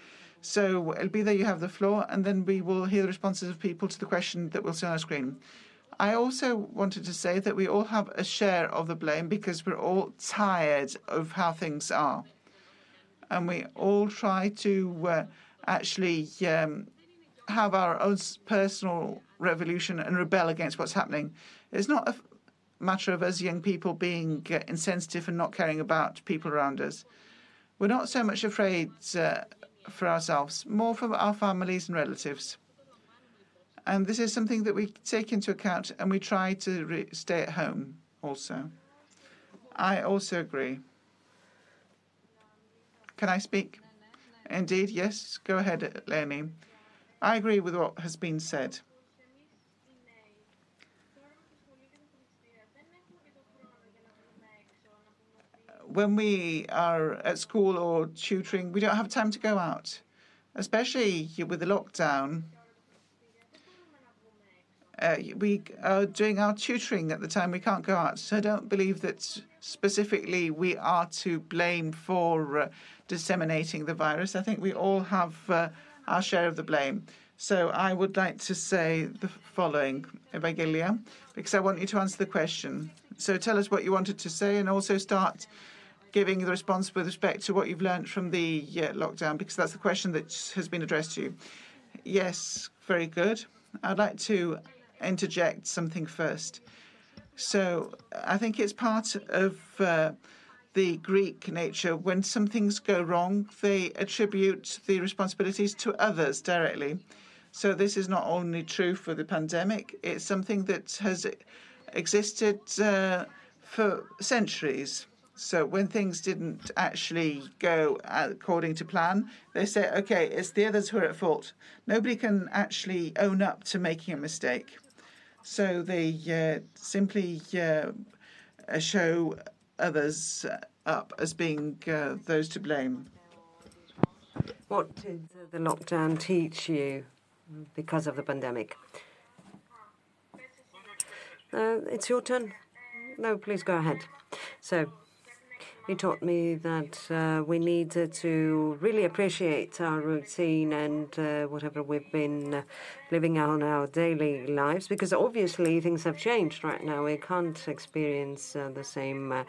So Elpida, you have the floor, and then we will hear the responses of people to the question that we'll see on our screen. I also wanted to say that we all have a share of the blame, because we're all tired of how things are. And we all try to uh, actually um, have our own personal revolution and rebel against what's happening. It's not a matter of us young people being uh, insensitive and not caring about people around us. We're not so much afraid uh, for ourselves, more for our families and relatives. And this is something that we take into account, and we try to re stay at home also. I also agree. Can I speak? Indeed, yes. Go ahead, Eleni. I agree with what has been said. When we are at school or tutoring, we don't have time to go out, especially with the lockdown. Uh, we are doing our tutoring at the time. We can't go out. So I don't believe that specifically we are to blame for uh, disseminating the virus. I think we all have uh, our share of the blame. So I would like to say the following, Evangelia, because I want you to answer the question. So tell us what you wanted to say, and also start giving the response with respect to what you've learned from the uh, lockdown, because that's the question that has been addressed to you. Yes, very good. I'd like to interject something first. So I think it's part of uh, the Greek nature. When some things go wrong, they attribute the responsibilities to others directly. So this is not only true for the pandemic, it's something that has existed uh, for centuries. So when things didn't actually go according to plan, they say, okay, it's the others who are at fault. Nobody can actually own up to making a mistake. So they uh, simply uh, show others up as being uh, those to blame. What did the lockdown teach you because of the pandemic? Uh, it's your turn. No, please go ahead. So, you taught me that uh, we need uh, to really appreciate our routine and uh, whatever we've been uh, living on our daily lives, because obviously things have changed right now. We can't experience uh, the same uh,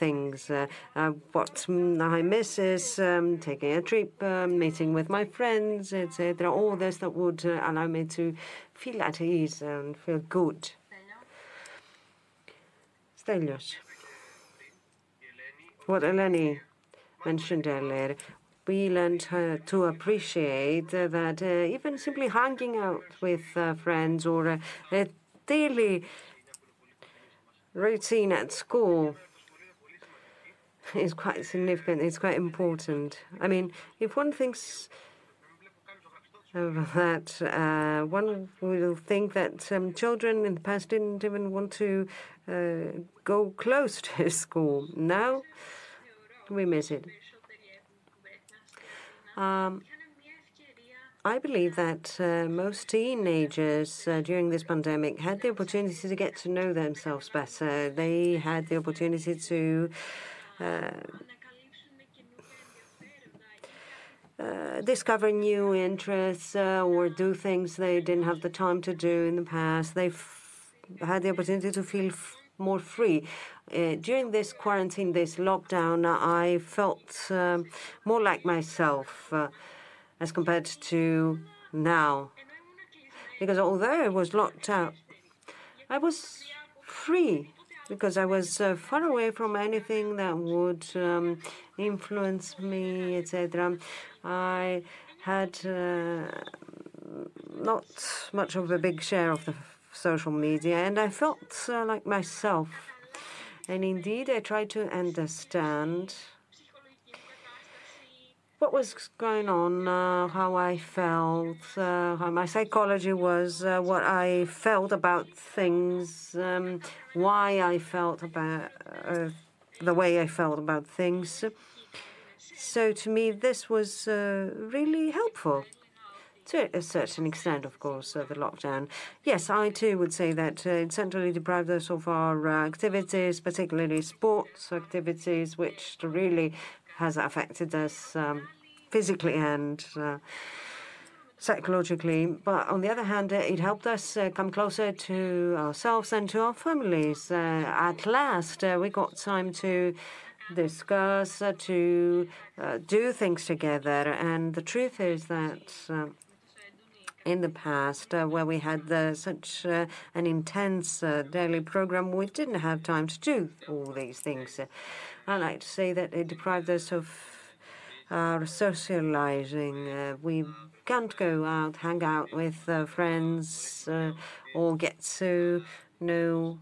things. Uh, uh, what I miss is um, taking a trip, uh, meeting with my friends, et cetera. All this that would uh, allow me to feel at ease and feel good. What Eleni mentioned earlier, we learned uh, to appreciate uh, that uh, even simply hanging out with uh, friends or uh, a daily routine at school is quite significant, it's quite important. I mean, if one thinks of that, uh, one will think that um, children in the past didn't even want to uh, go close to school. Now we miss it. Um, I believe that uh, most teenagers uh, during this pandemic had the opportunity to get to know themselves better. They had the opportunity to Uh, Uh, discover new interests uh, or do things they didn't have the time to do in the past. They've had the opportunity to feel f more free. Uh, during this quarantine, this lockdown, I felt uh, more like myself uh, as compared to now. Because although I was locked out, I was free because I was uh, far away from anything that would um, influence me, et cetera. I had uh, not much of a big share of the social media, and I felt uh, like myself. And indeed, I tried to understand what was going on, uh, how I felt, uh, how my psychology was, uh, what I felt about things, um, why I felt about uh, the way I felt about things. So to me, this was uh, really helpful, to a certain extent, of course, uh, the lockdown. Yes, I too would say that uh, it certainly deprived us of our uh, activities, particularly sports activities, which really has affected us um, physically and uh, psychologically. But on the other hand, it helped us uh, come closer to ourselves and to our families. Uh, at last, uh, we got time to discuss, uh, to uh, do things together. And the truth is that uh, in the past, uh, where we had uh, such uh, an intense uh, daily program, we didn't have time to do all these things. Uh, I like to say that it deprived us of our socializing. Uh, we can't go out, hang out with uh, friends, uh, or get to know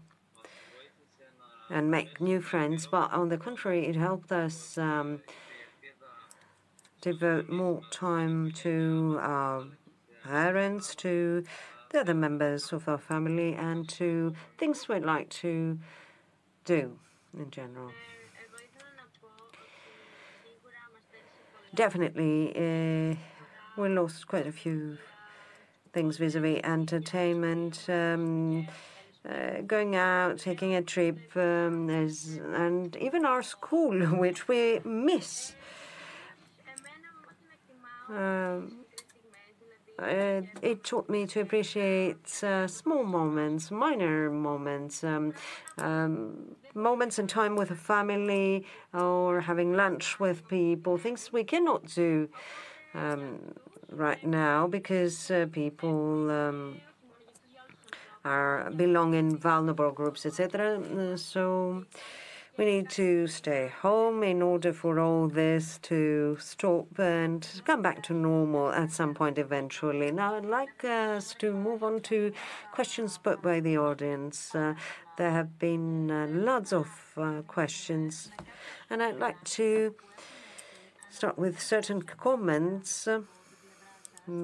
and make new friends. But on the contrary, it helped us um, devote more time to our parents, to the other members of our family, and to things we'd like to do in general. Definitely, uh, we lost quite a few things vis-a-vis entertainment, um, uh, going out, taking a trip, um, and even our school, which we miss. Um, Uh, it taught me to appreciate uh, small moments, minor moments, um, um, moments in time with a family or having lunch with people, things we cannot do um, right now because uh, people um, are belong in vulnerable groups, et cetera. So we need to stay home in order for all this to stop and come back to normal at some point eventually. Now, I'd like us to move on to questions put by the audience. Uh, there have been uh, lots of uh, questions, and I'd like to start with certain comments uh,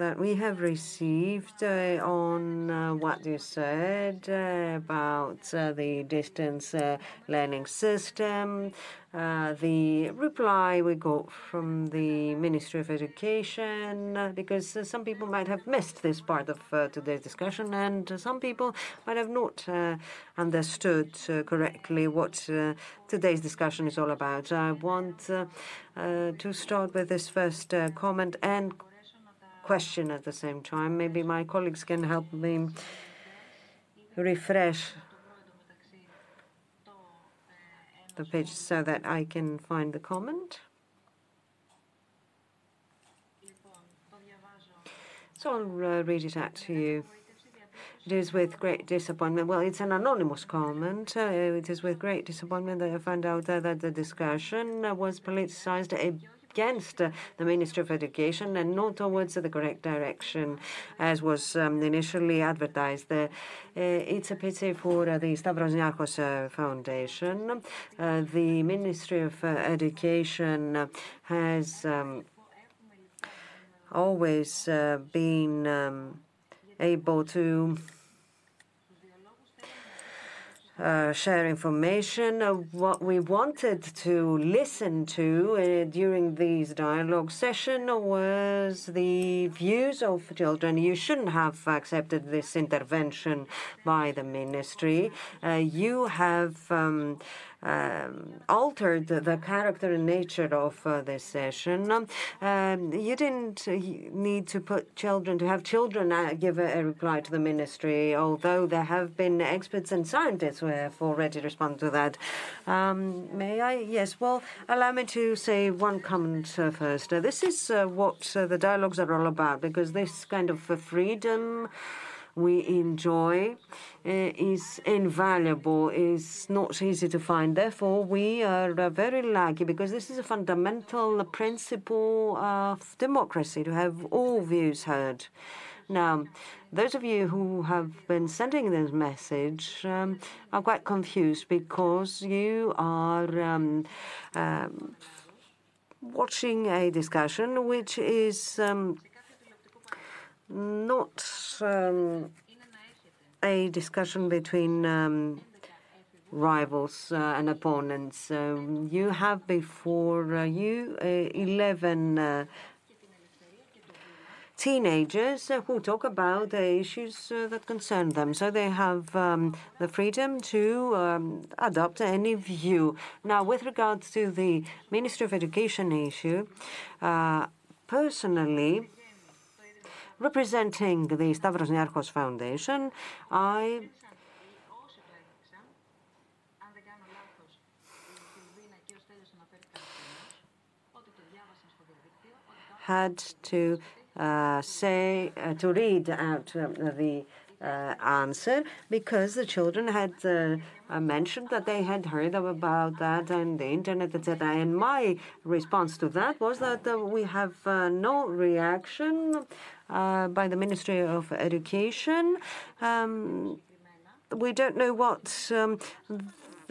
that we have received uh, on uh, what you said uh, about uh, the distance uh, learning system, uh, the reply we got from the Ministry of Education, uh, because uh, some people might have missed this part of uh, today's discussion, and uh, some people might have not uh, understood uh, correctly what uh, today's discussion is all about. I want uh, uh, to start with this first uh, comment and question at the same time. Maybe my colleagues can help me refresh the page so that I can find the comment. So I'll uh, read it out to you. It is with great disappointment. Well, it's an anonymous comment. Uh, it is with great disappointment that I found out uh, that the discussion uh, was politicized a against uh, the Ministry of Education and not towards uh, the correct direction, as was um, initially advertised. Uh, uh, it's a pity for uh, the Stavros Niarchos uh, Foundation. Uh, the Ministry of uh, Education has um, always uh, been um, able to Uh, share information. Uh, what we wanted to listen to uh, during these dialogue sessions was the views of children. You shouldn't have accepted this intervention by the ministry. Uh, you have um, Um, altered the character and nature of uh, this session. Um, you didn't need to put children, to have children uh, give a, a reply to the ministry, although there have been experts and scientists who have already responded to that. Um, may I? Yes, well, allow me to say one comment uh, first. Uh, this is uh, what uh, the dialogues are all about, because this kind of uh, freedom we enjoy is invaluable, is not easy to find. Therefore, we are very lucky because this is a fundamental principle of democracy, to have all views heard. Now, those of you who have been sending this message um, are quite confused because you are um, um, watching a discussion which is um, not um, a discussion between um, rivals uh, and opponents. Um, you have before uh, you uh, eleven uh, teenagers who talk about the issues that concern them. So they have um, the freedom to um, adopt any view. Now, with regards to the Ministry of Education issue, uh, personally, representing the Stavros Niarchos Foundation, I had to Uh, say uh, to read out uh, the uh, answer because the children had uh, mentioned that they had heard about that and the internet, et cetera. And my response to that was that uh, we have uh, no reaction uh, by the Ministry of Education. Um, we don't know what um,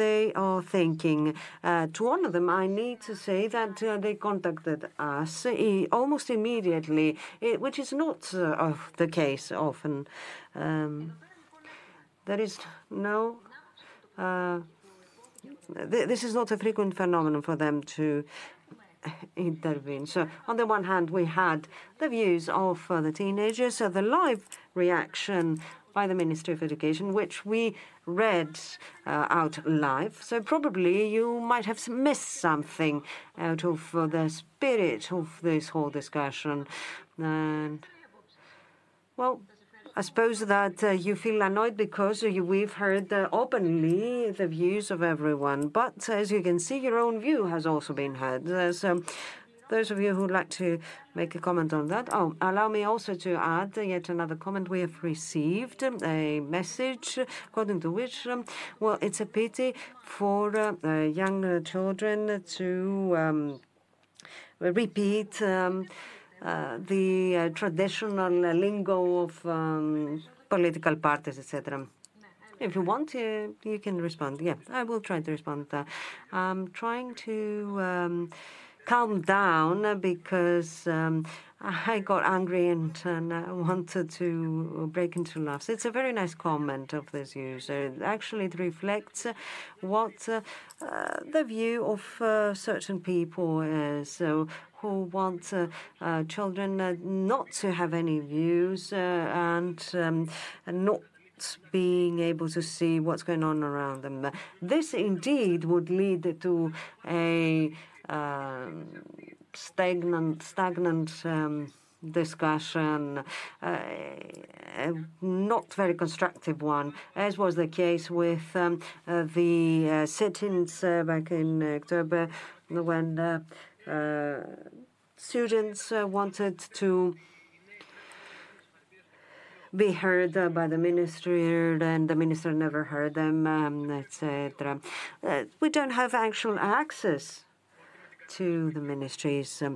they are thinking. Uh, to one of them, I need to say that uh, they contacted us e- almost immediately, it, which is not uh, of the case often. Um, there is no... Uh, th- this is not a frequent phenomenon for them to intervene. So, on the one hand, we had the views of uh, the teenagers, so the live reaction by the Ministry of Education, which we read uh, out live. So probably you might have missed something out of uh, the spirit of this whole discussion. And, well, I suppose that uh, you feel annoyed because you, we've heard uh, openly the views of everyone. But as you can see, your own view has also been heard. Uh, so those of you who'd like to make a comment on that. Oh, allow me also to add yet another comment. We have received a message according to which, um, well, it's a pity for uh, uh, young children to um, repeat um, uh, the uh, traditional lingo of um, political parties, et cetera. If you want to, you can respond. Yeah, I will try to respond to that. I'm trying to... Um, calm down because um, I got angry and, and I wanted to break into laughs. It's a very nice comment of this user. Actually, it reflects what uh, uh, the view of uh, certain people is. So, who want uh, uh, children uh, not to have any views uh, and, um, and not being able to see what's going on around them. This indeed would lead to a Uh, stagnant, stagnant um, discussion, uh, not very constructive one, as was the case with um, uh, the uh, sit-ins uh, back in October when uh, uh, students uh, wanted to be heard uh, by the minister, and the minister never heard them, um, et cetera. Uh, we don't have actual access to the ministries. Um,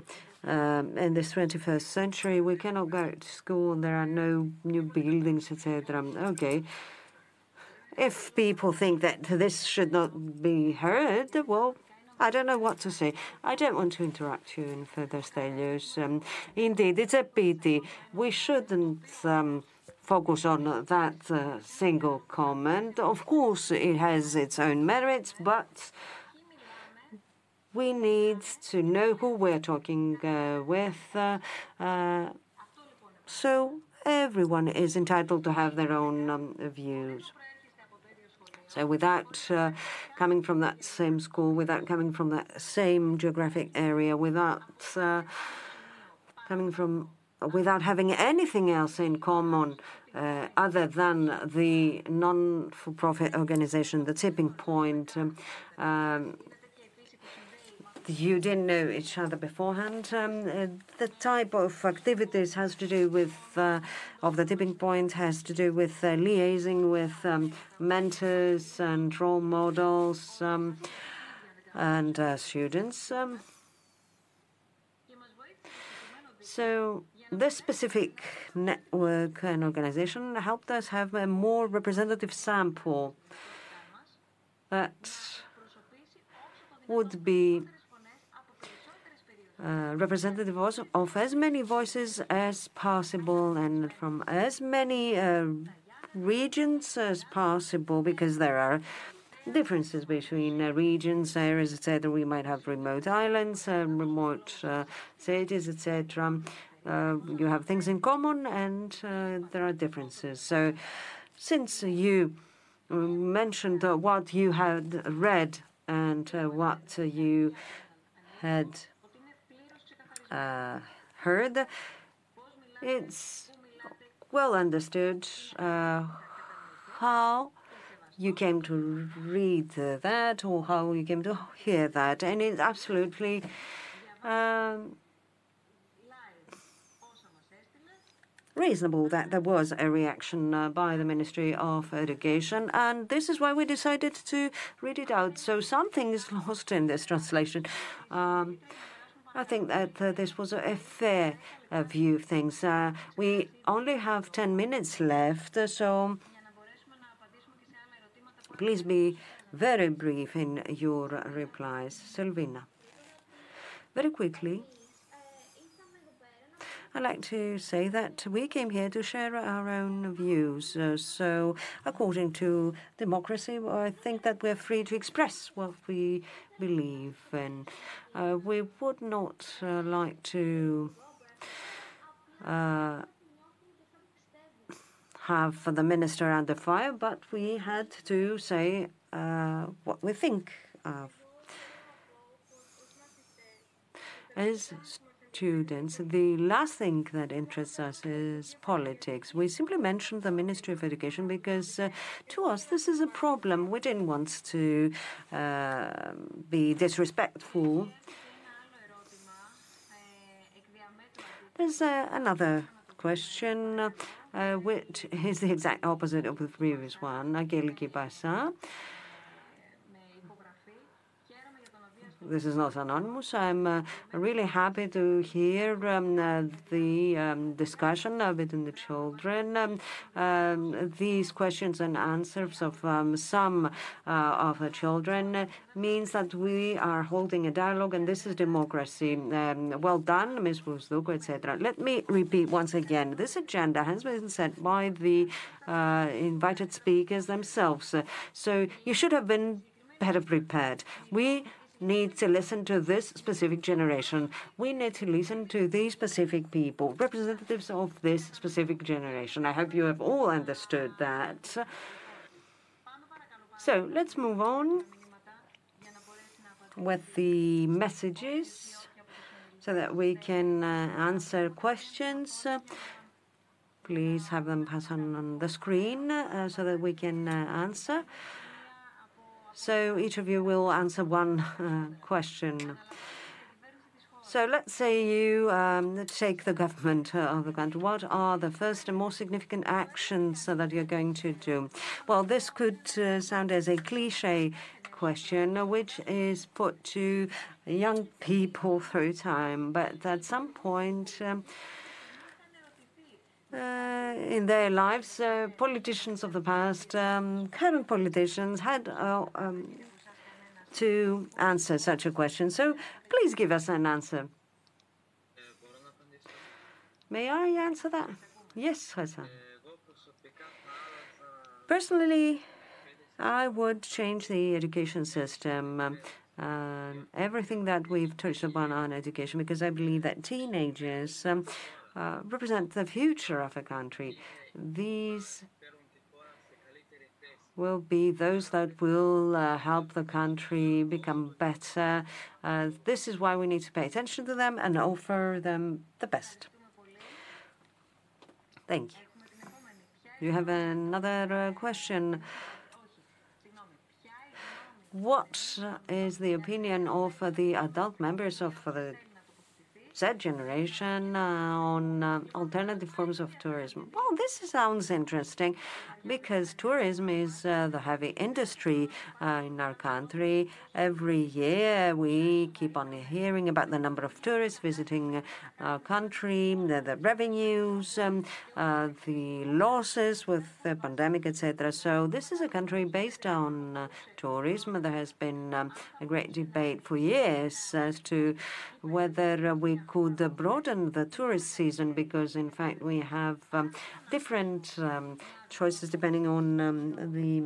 um, in this twenty-first century, we cannot go to school, and there are no new buildings, et cetera. Okay. If people think that this should not be heard, well, I don't know what to say. I don't want to interrupt you in further stages. Um, indeed, it's a pity. We shouldn't um, focus on that uh, single comment. Of course, it has its own merits, but we need to know who we're talking uh, with. Uh, uh, so everyone is entitled to have their own um, views. So without uh, coming from that same school, without coming from that same geographic area, without uh, coming from, without having anything else in common uh, other than the non-for-profit organization, the Tipping Point, um, um, you didn't know each other beforehand. Um, uh, the type of activities has to do with, uh, of the tipping point, has to do with uh, liaising with um, mentors and role models um, and uh, students. Um, so this specific network and organization helped us have a more representative sample that would be uh, representative of as many voices as possible and from as many uh, regions as possible, because there are differences between uh, regions, areas, et cetera. We might have remote islands, uh, remote uh, cities, et cetera. Uh, you have things in common and uh, there are differences. So since you mentioned uh, what you had read and uh, what uh, you had uh, heard, it's well understood uh, how you came to read uh, that or how you came to hear that. And it's absolutely um, reasonable that there was a reaction uh, by the Ministry of Education, and this is why we decided to read it out. So something is lost in this translation. Um, I think that uh, this was a fair uh, view of things. Uh, we only have ten minutes left, so please be very brief in your replies. Silvina. Very quickly. I'd like to say that we came here to share our own views. Uh, so according to democracy, I think that we're free to express what we believe in. Uh, we would not uh, like to uh, have the minister under fire, but we had to say uh, what we think of. As students, the last thing that interests us is politics. We simply mentioned the Ministry of Education because uh, to us this is a problem. We didn't want to uh, be disrespectful. There's uh, another question, uh, which is the exact opposite of the previous one. Angeliki Bassa. This is not anonymous. I'm uh, really happy to hear um, uh, the um, discussion between the children. Um, um, these questions and answers of um, some uh, of the children means that we are holding a dialogue, and this is democracy. Um, well done, Miz Vusdoukou, et cetera. Let me repeat once again. This agenda has been set by the uh, invited speakers themselves. So you should have been better prepared. We need to listen to this specific generation. We need to listen to these specific people, representatives of this specific generation. I hope you have all understood that. So let's move on with the messages so that we can uh, answer questions. Please have them pass on, on the screen uh, so that we can uh, answer. So each of you will answer one uh, question. So let's say you um, take the government of the country. What are the first and more significant actions that you're going to do? Well, this could uh, sound as a cliche question, which is put to young people through time. But at some point Um, Uh, in their lives, uh, politicians of the past, um, current politicians, had uh, um, to answer such a question. So please give us an answer. May I answer that? Yes, Hassan. Personally, I would change the education system. Um, uh, everything that we've touched upon on education, because I believe that teenagers Um, Uh, represent the future of a country. These will be those that will uh, help the country become better. Uh, this is why we need to pay attention to them and offer them the best. Thank you. You have another uh, question. What is the opinion of the adult members of the Z generation on alternative forms of tourism? Well, this sounds interesting because tourism is the heavy industry in our country. Every year we keep on hearing about the number of tourists visiting our country, the revenues, the losses with the pandemic, et cetera. So this is a country based on tourism. There has been a great debate for years as to whether we could broaden the tourist season, because in fact we have um, different um, choices depending on um, the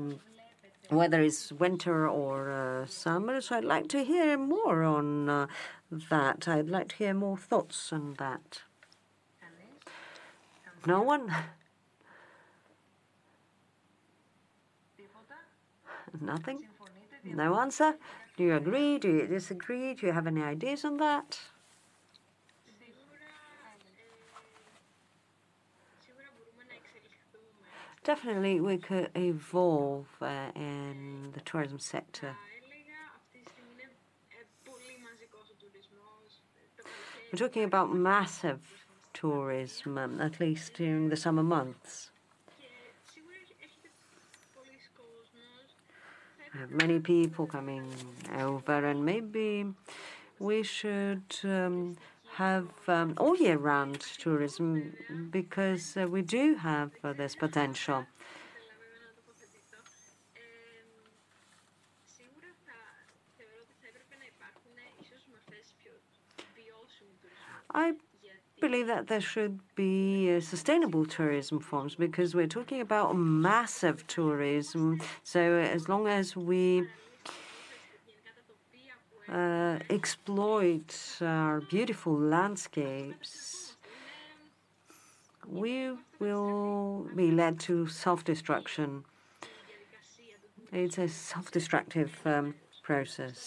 whether it's winter or uh, summer. So I'd like to hear more on uh, that. I'd like to hear more thoughts on that. No one? Nothing? No answer? Do you agree? Do you disagree? Do you have any ideas on that? Definitely, we could evolve uh, in the tourism sector. We're talking about massive tourism, um, at least during the summer months. We have many people coming over, and maybe we should Um, have um, all year round tourism, because uh, we do have uh, this potential. I believe that there should be uh, sustainable tourism forms, because we're talking about massive tourism. So as long as we Uh, exploit our beautiful landscapes, we will be led to self-destruction. It's a self-destructive um, process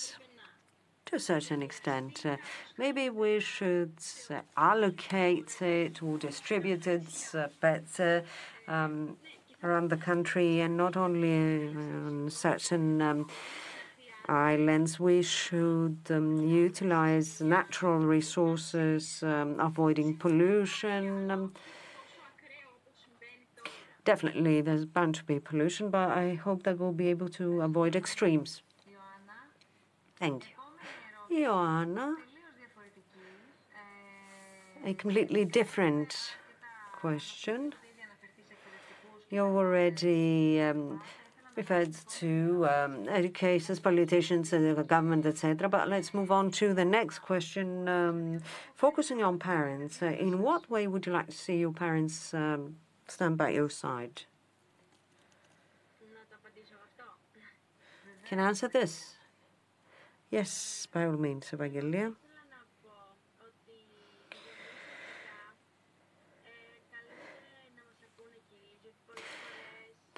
to a certain extent. Uh, maybe we should uh, allocate it or distribute it uh, better um, around the country, and not only on certain Um, islands. We should um, utilize natural resources, um, avoiding pollution. Um, definitely, there's bound to be pollution, but I hope that we'll be able to avoid extremes. Thank you. Ioanna, a completely different question. You're already Um, referred to um, educators, politicians, and the government, et cetera. But let's move on to the next question, um, focusing on parents. Uh, in what way would you like to see your parents um, stand by your side? Can I answer this? Yes, by all means, Evangelia.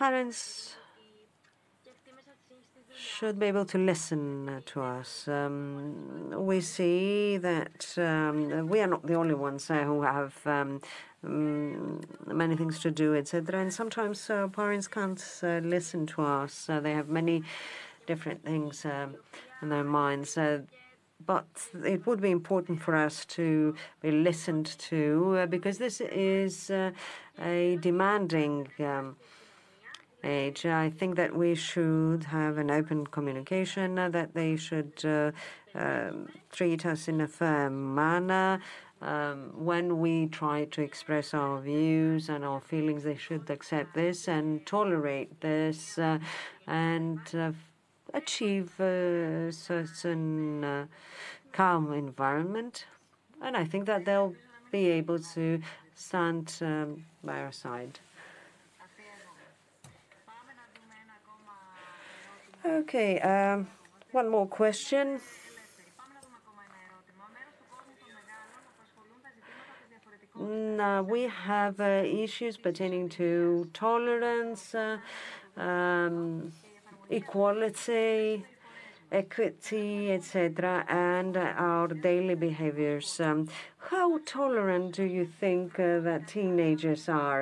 Parents should be able to listen to us. Um, we see that um, we are not the only ones uh, who have um, um, many things to do, et cetera. And sometimes uh, parents can't uh, listen to us. Uh, they have many different things uh, in their minds. Uh, but it would be important for us to be listened to, uh, because this is uh, a demanding Um, age. I think that we should have an open communication, uh, that they should uh, uh, treat us in a fair manner. Um, when we try to express our views and our feelings, they should accept this and tolerate this uh, and uh, achieve a certain uh, calm environment. And I think that they'll be able to stand um, by our side. Okay, um, one more question. Now, we have uh, issues pertaining to tolerance, uh, um, equality, equity, et cetera, and our daily behaviors. Um, how tolerant do you think uh, that teenagers are?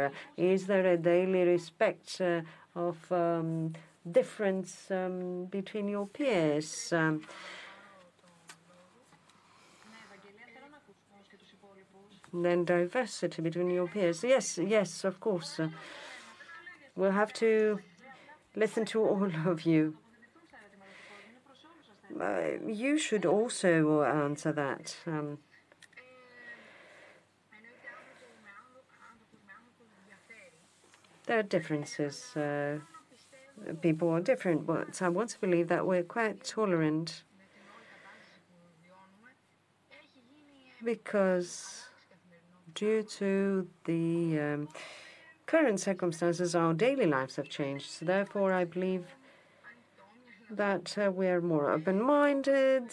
Is there a daily respect uh, of Um, difference um, between your peers. Um, and diversity between your peers. Yes, yes, of course. Uh, we'll have to listen to all of you. Uh, you should also answer that. Um, there are differences. Uh, people are different, but I want to believe that we're quite tolerant because due to the um, current circumstances, our daily lives have changed. So therefore, I believe that uh, we are more open-minded,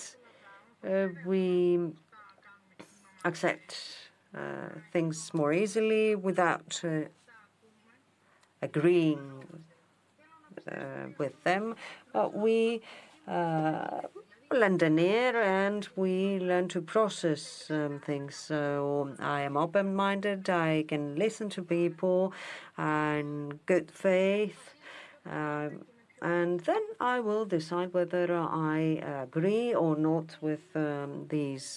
uh, we accept uh, things more easily without uh, agreeing uh, with them. But we uh, lend an ear and we learn to process um, things. So I am open-minded, I can listen to people in good faith. Uh, And then I will decide whether I agree or not with um, these.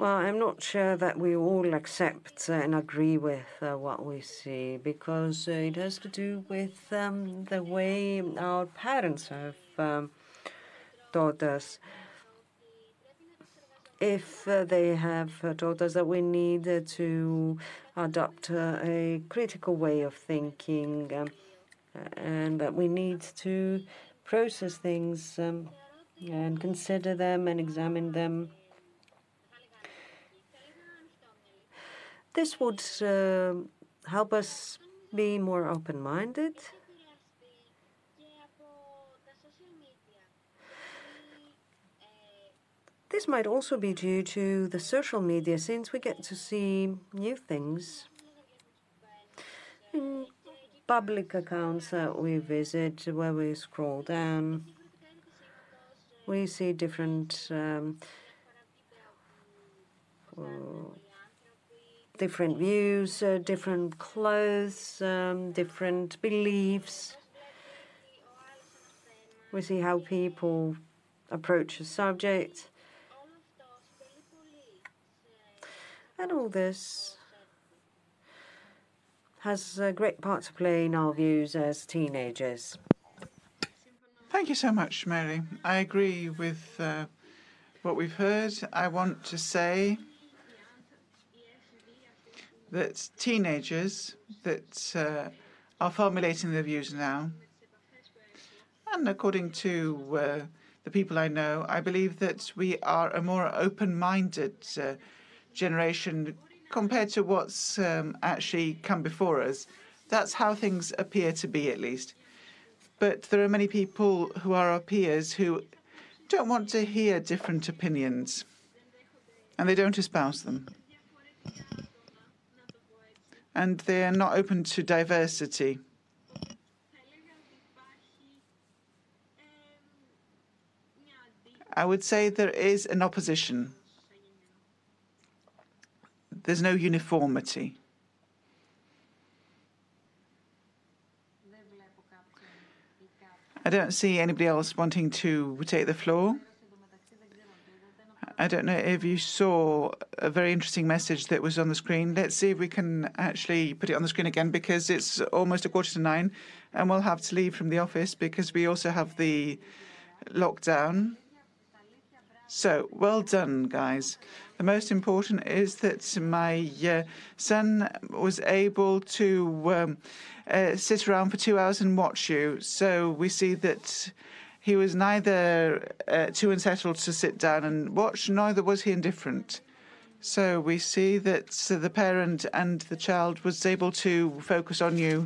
Well, I'm not sure that we all accept and agree with uh, what we see, because uh, it has to do with um, the way our parents have um, taught us. If uh, they have uh, taught us that we need uh, to adopt uh, a critical way of thinking um, and that we need to process things um, and consider them and examine them, this would uh, help us be more open-minded. This might also be due to the social media, since we get to see new things in public accounts that we visit, where we scroll down. We see different um, uh, different views, uh, different clothes, um, different beliefs. We see how people approach a subject. And all this has a great part to play in our views as teenagers. Thank you so much, Mary. I agree with uh, what we've heard. I want to say that teenagers that uh, are formulating their views now, and according to uh, the people I know, I believe that we are a more open-minded uh, generation compared to what's um, actually come before us. That's how things appear to be, at least. But there are many people who are our peers who don't want to hear different opinions, and they don't espouse them. And they are not open to diversity. I would say there is an opposition. There's no uniformity. I don't see anybody else wanting to take the floor. I don't know if you saw a very interesting message that was on the screen. Let's see if we can actually put it on the screen again, because it's almost a quarter to nine, and we'll have to leave from the office because we also have the lockdown. So, well done, guys. The most important is that my uh, son was able to um, uh, sit around for two hours and watch you. So we see that he was neither uh, too unsettled to sit down and watch, neither was he indifferent. So we see that uh, the parent and the child was able to focus on you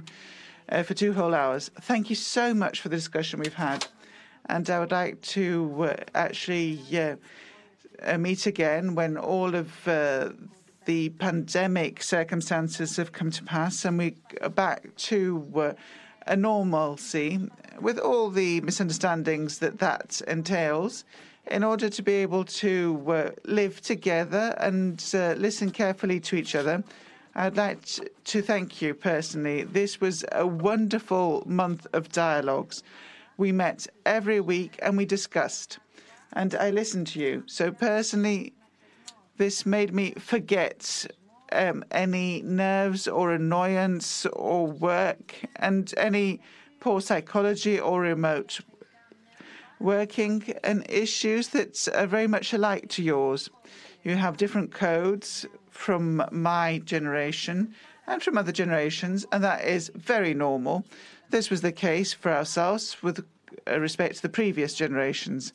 uh, for two whole hours. Thank you so much for the discussion we've had. And I would like to uh, actually uh, uh, meet again when all of uh, the pandemic circumstances have come to pass and we are back to uh, a normalcy with all the misunderstandings that that entails. in order to be able to uh, live together and uh, listen carefully to each other. I'd like to thank you personally. This was a wonderful month of dialogues. We met every week and we discussed, and I listened to you. So personally, this made me forget um, any nerves or annoyance or work and any poor psychology or remote working and issues that are very much alike to yours. You have different codes from my generation and from other generations, and that is very normal. This was the case for ourselves with respect to the previous generations.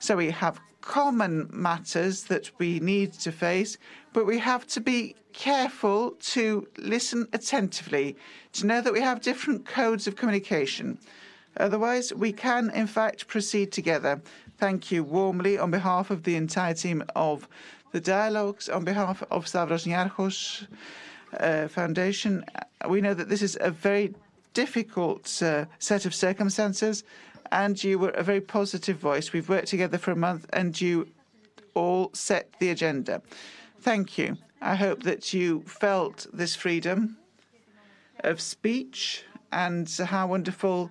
So we have common matters that we need to face, but we have to be careful to listen attentively, to know that we have different codes of communication. Otherwise, we can, in fact, proceed together. Thank you warmly on behalf of the entire team of the Dialogues, on behalf of Stavros Niarchos uh, Foundation. We know that this is a very difficult uh, set of circumstances, and you were a very positive voice. We've worked together for a month, and you all set the agenda. Thank you. I hope that you felt this freedom of speech and how wonderful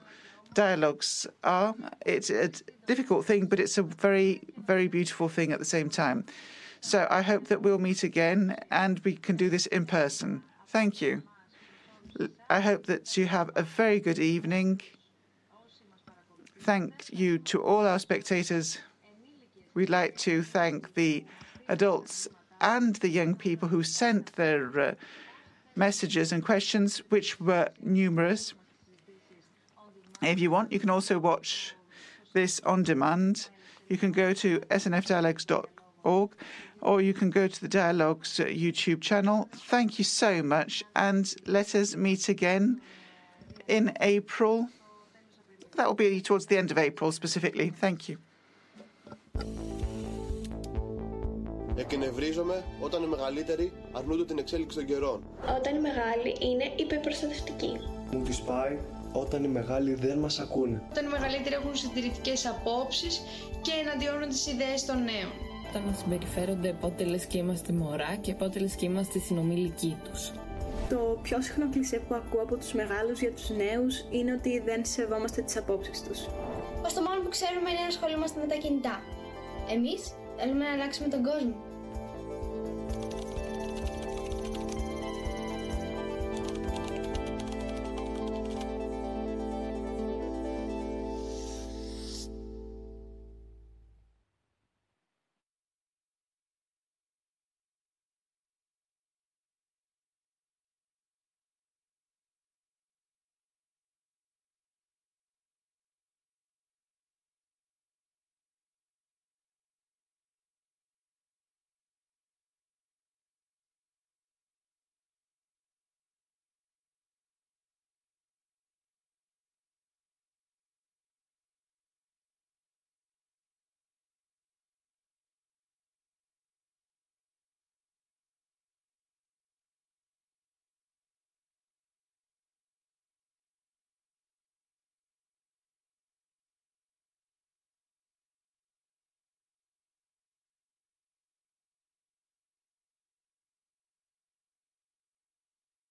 dialogues are. It's a difficult thing, but it's a very, very beautiful thing at the same time. So I hope that we'll meet again and we can do this in person. Thank you. I hope that you have a very good evening. Thank you to all our spectators. We'd like to thank the adults and the young people who sent their uh, messages and questions, which were numerous. If you want, you can also watch this on demand. You can go to S N F dialogues dot org, or you can go to the Dialogues YouTube channel. Thank you so much, and let us meet again in April. That will be towards the end of April specifically. Thank you. Εκνευρίζομαι όταν οι μεγαλύτεροι αρνούνται την εξέλιξη των καιρών. Όταν οι μεγάλοι είναι υπερπροστατευτικοί. Μου τις πάει όταν οι μεγάλοι δεν μας ακούνε. Όταν οι μεγαλύτεροι έχουν συντηρητικές απόψεις και εναντιώνουν τις ιδέες των νέων. Όταν μας συμπεριφέρονται πότε λες και είμαστε μωρά και πότε λες και είμαστε συνομιλικοί τους. Το πιο συχνό κλισέ που ακούω από τους μεγάλους για τους νέους είναι ότι δεν σεβόμαστε τις απόψεις τους. Ως το μόνο που ξέρουμε είναι να ασχολούμαστε με τα κινητά. Εμείς θέλουμε να αλλάξουμε τον κόσμο.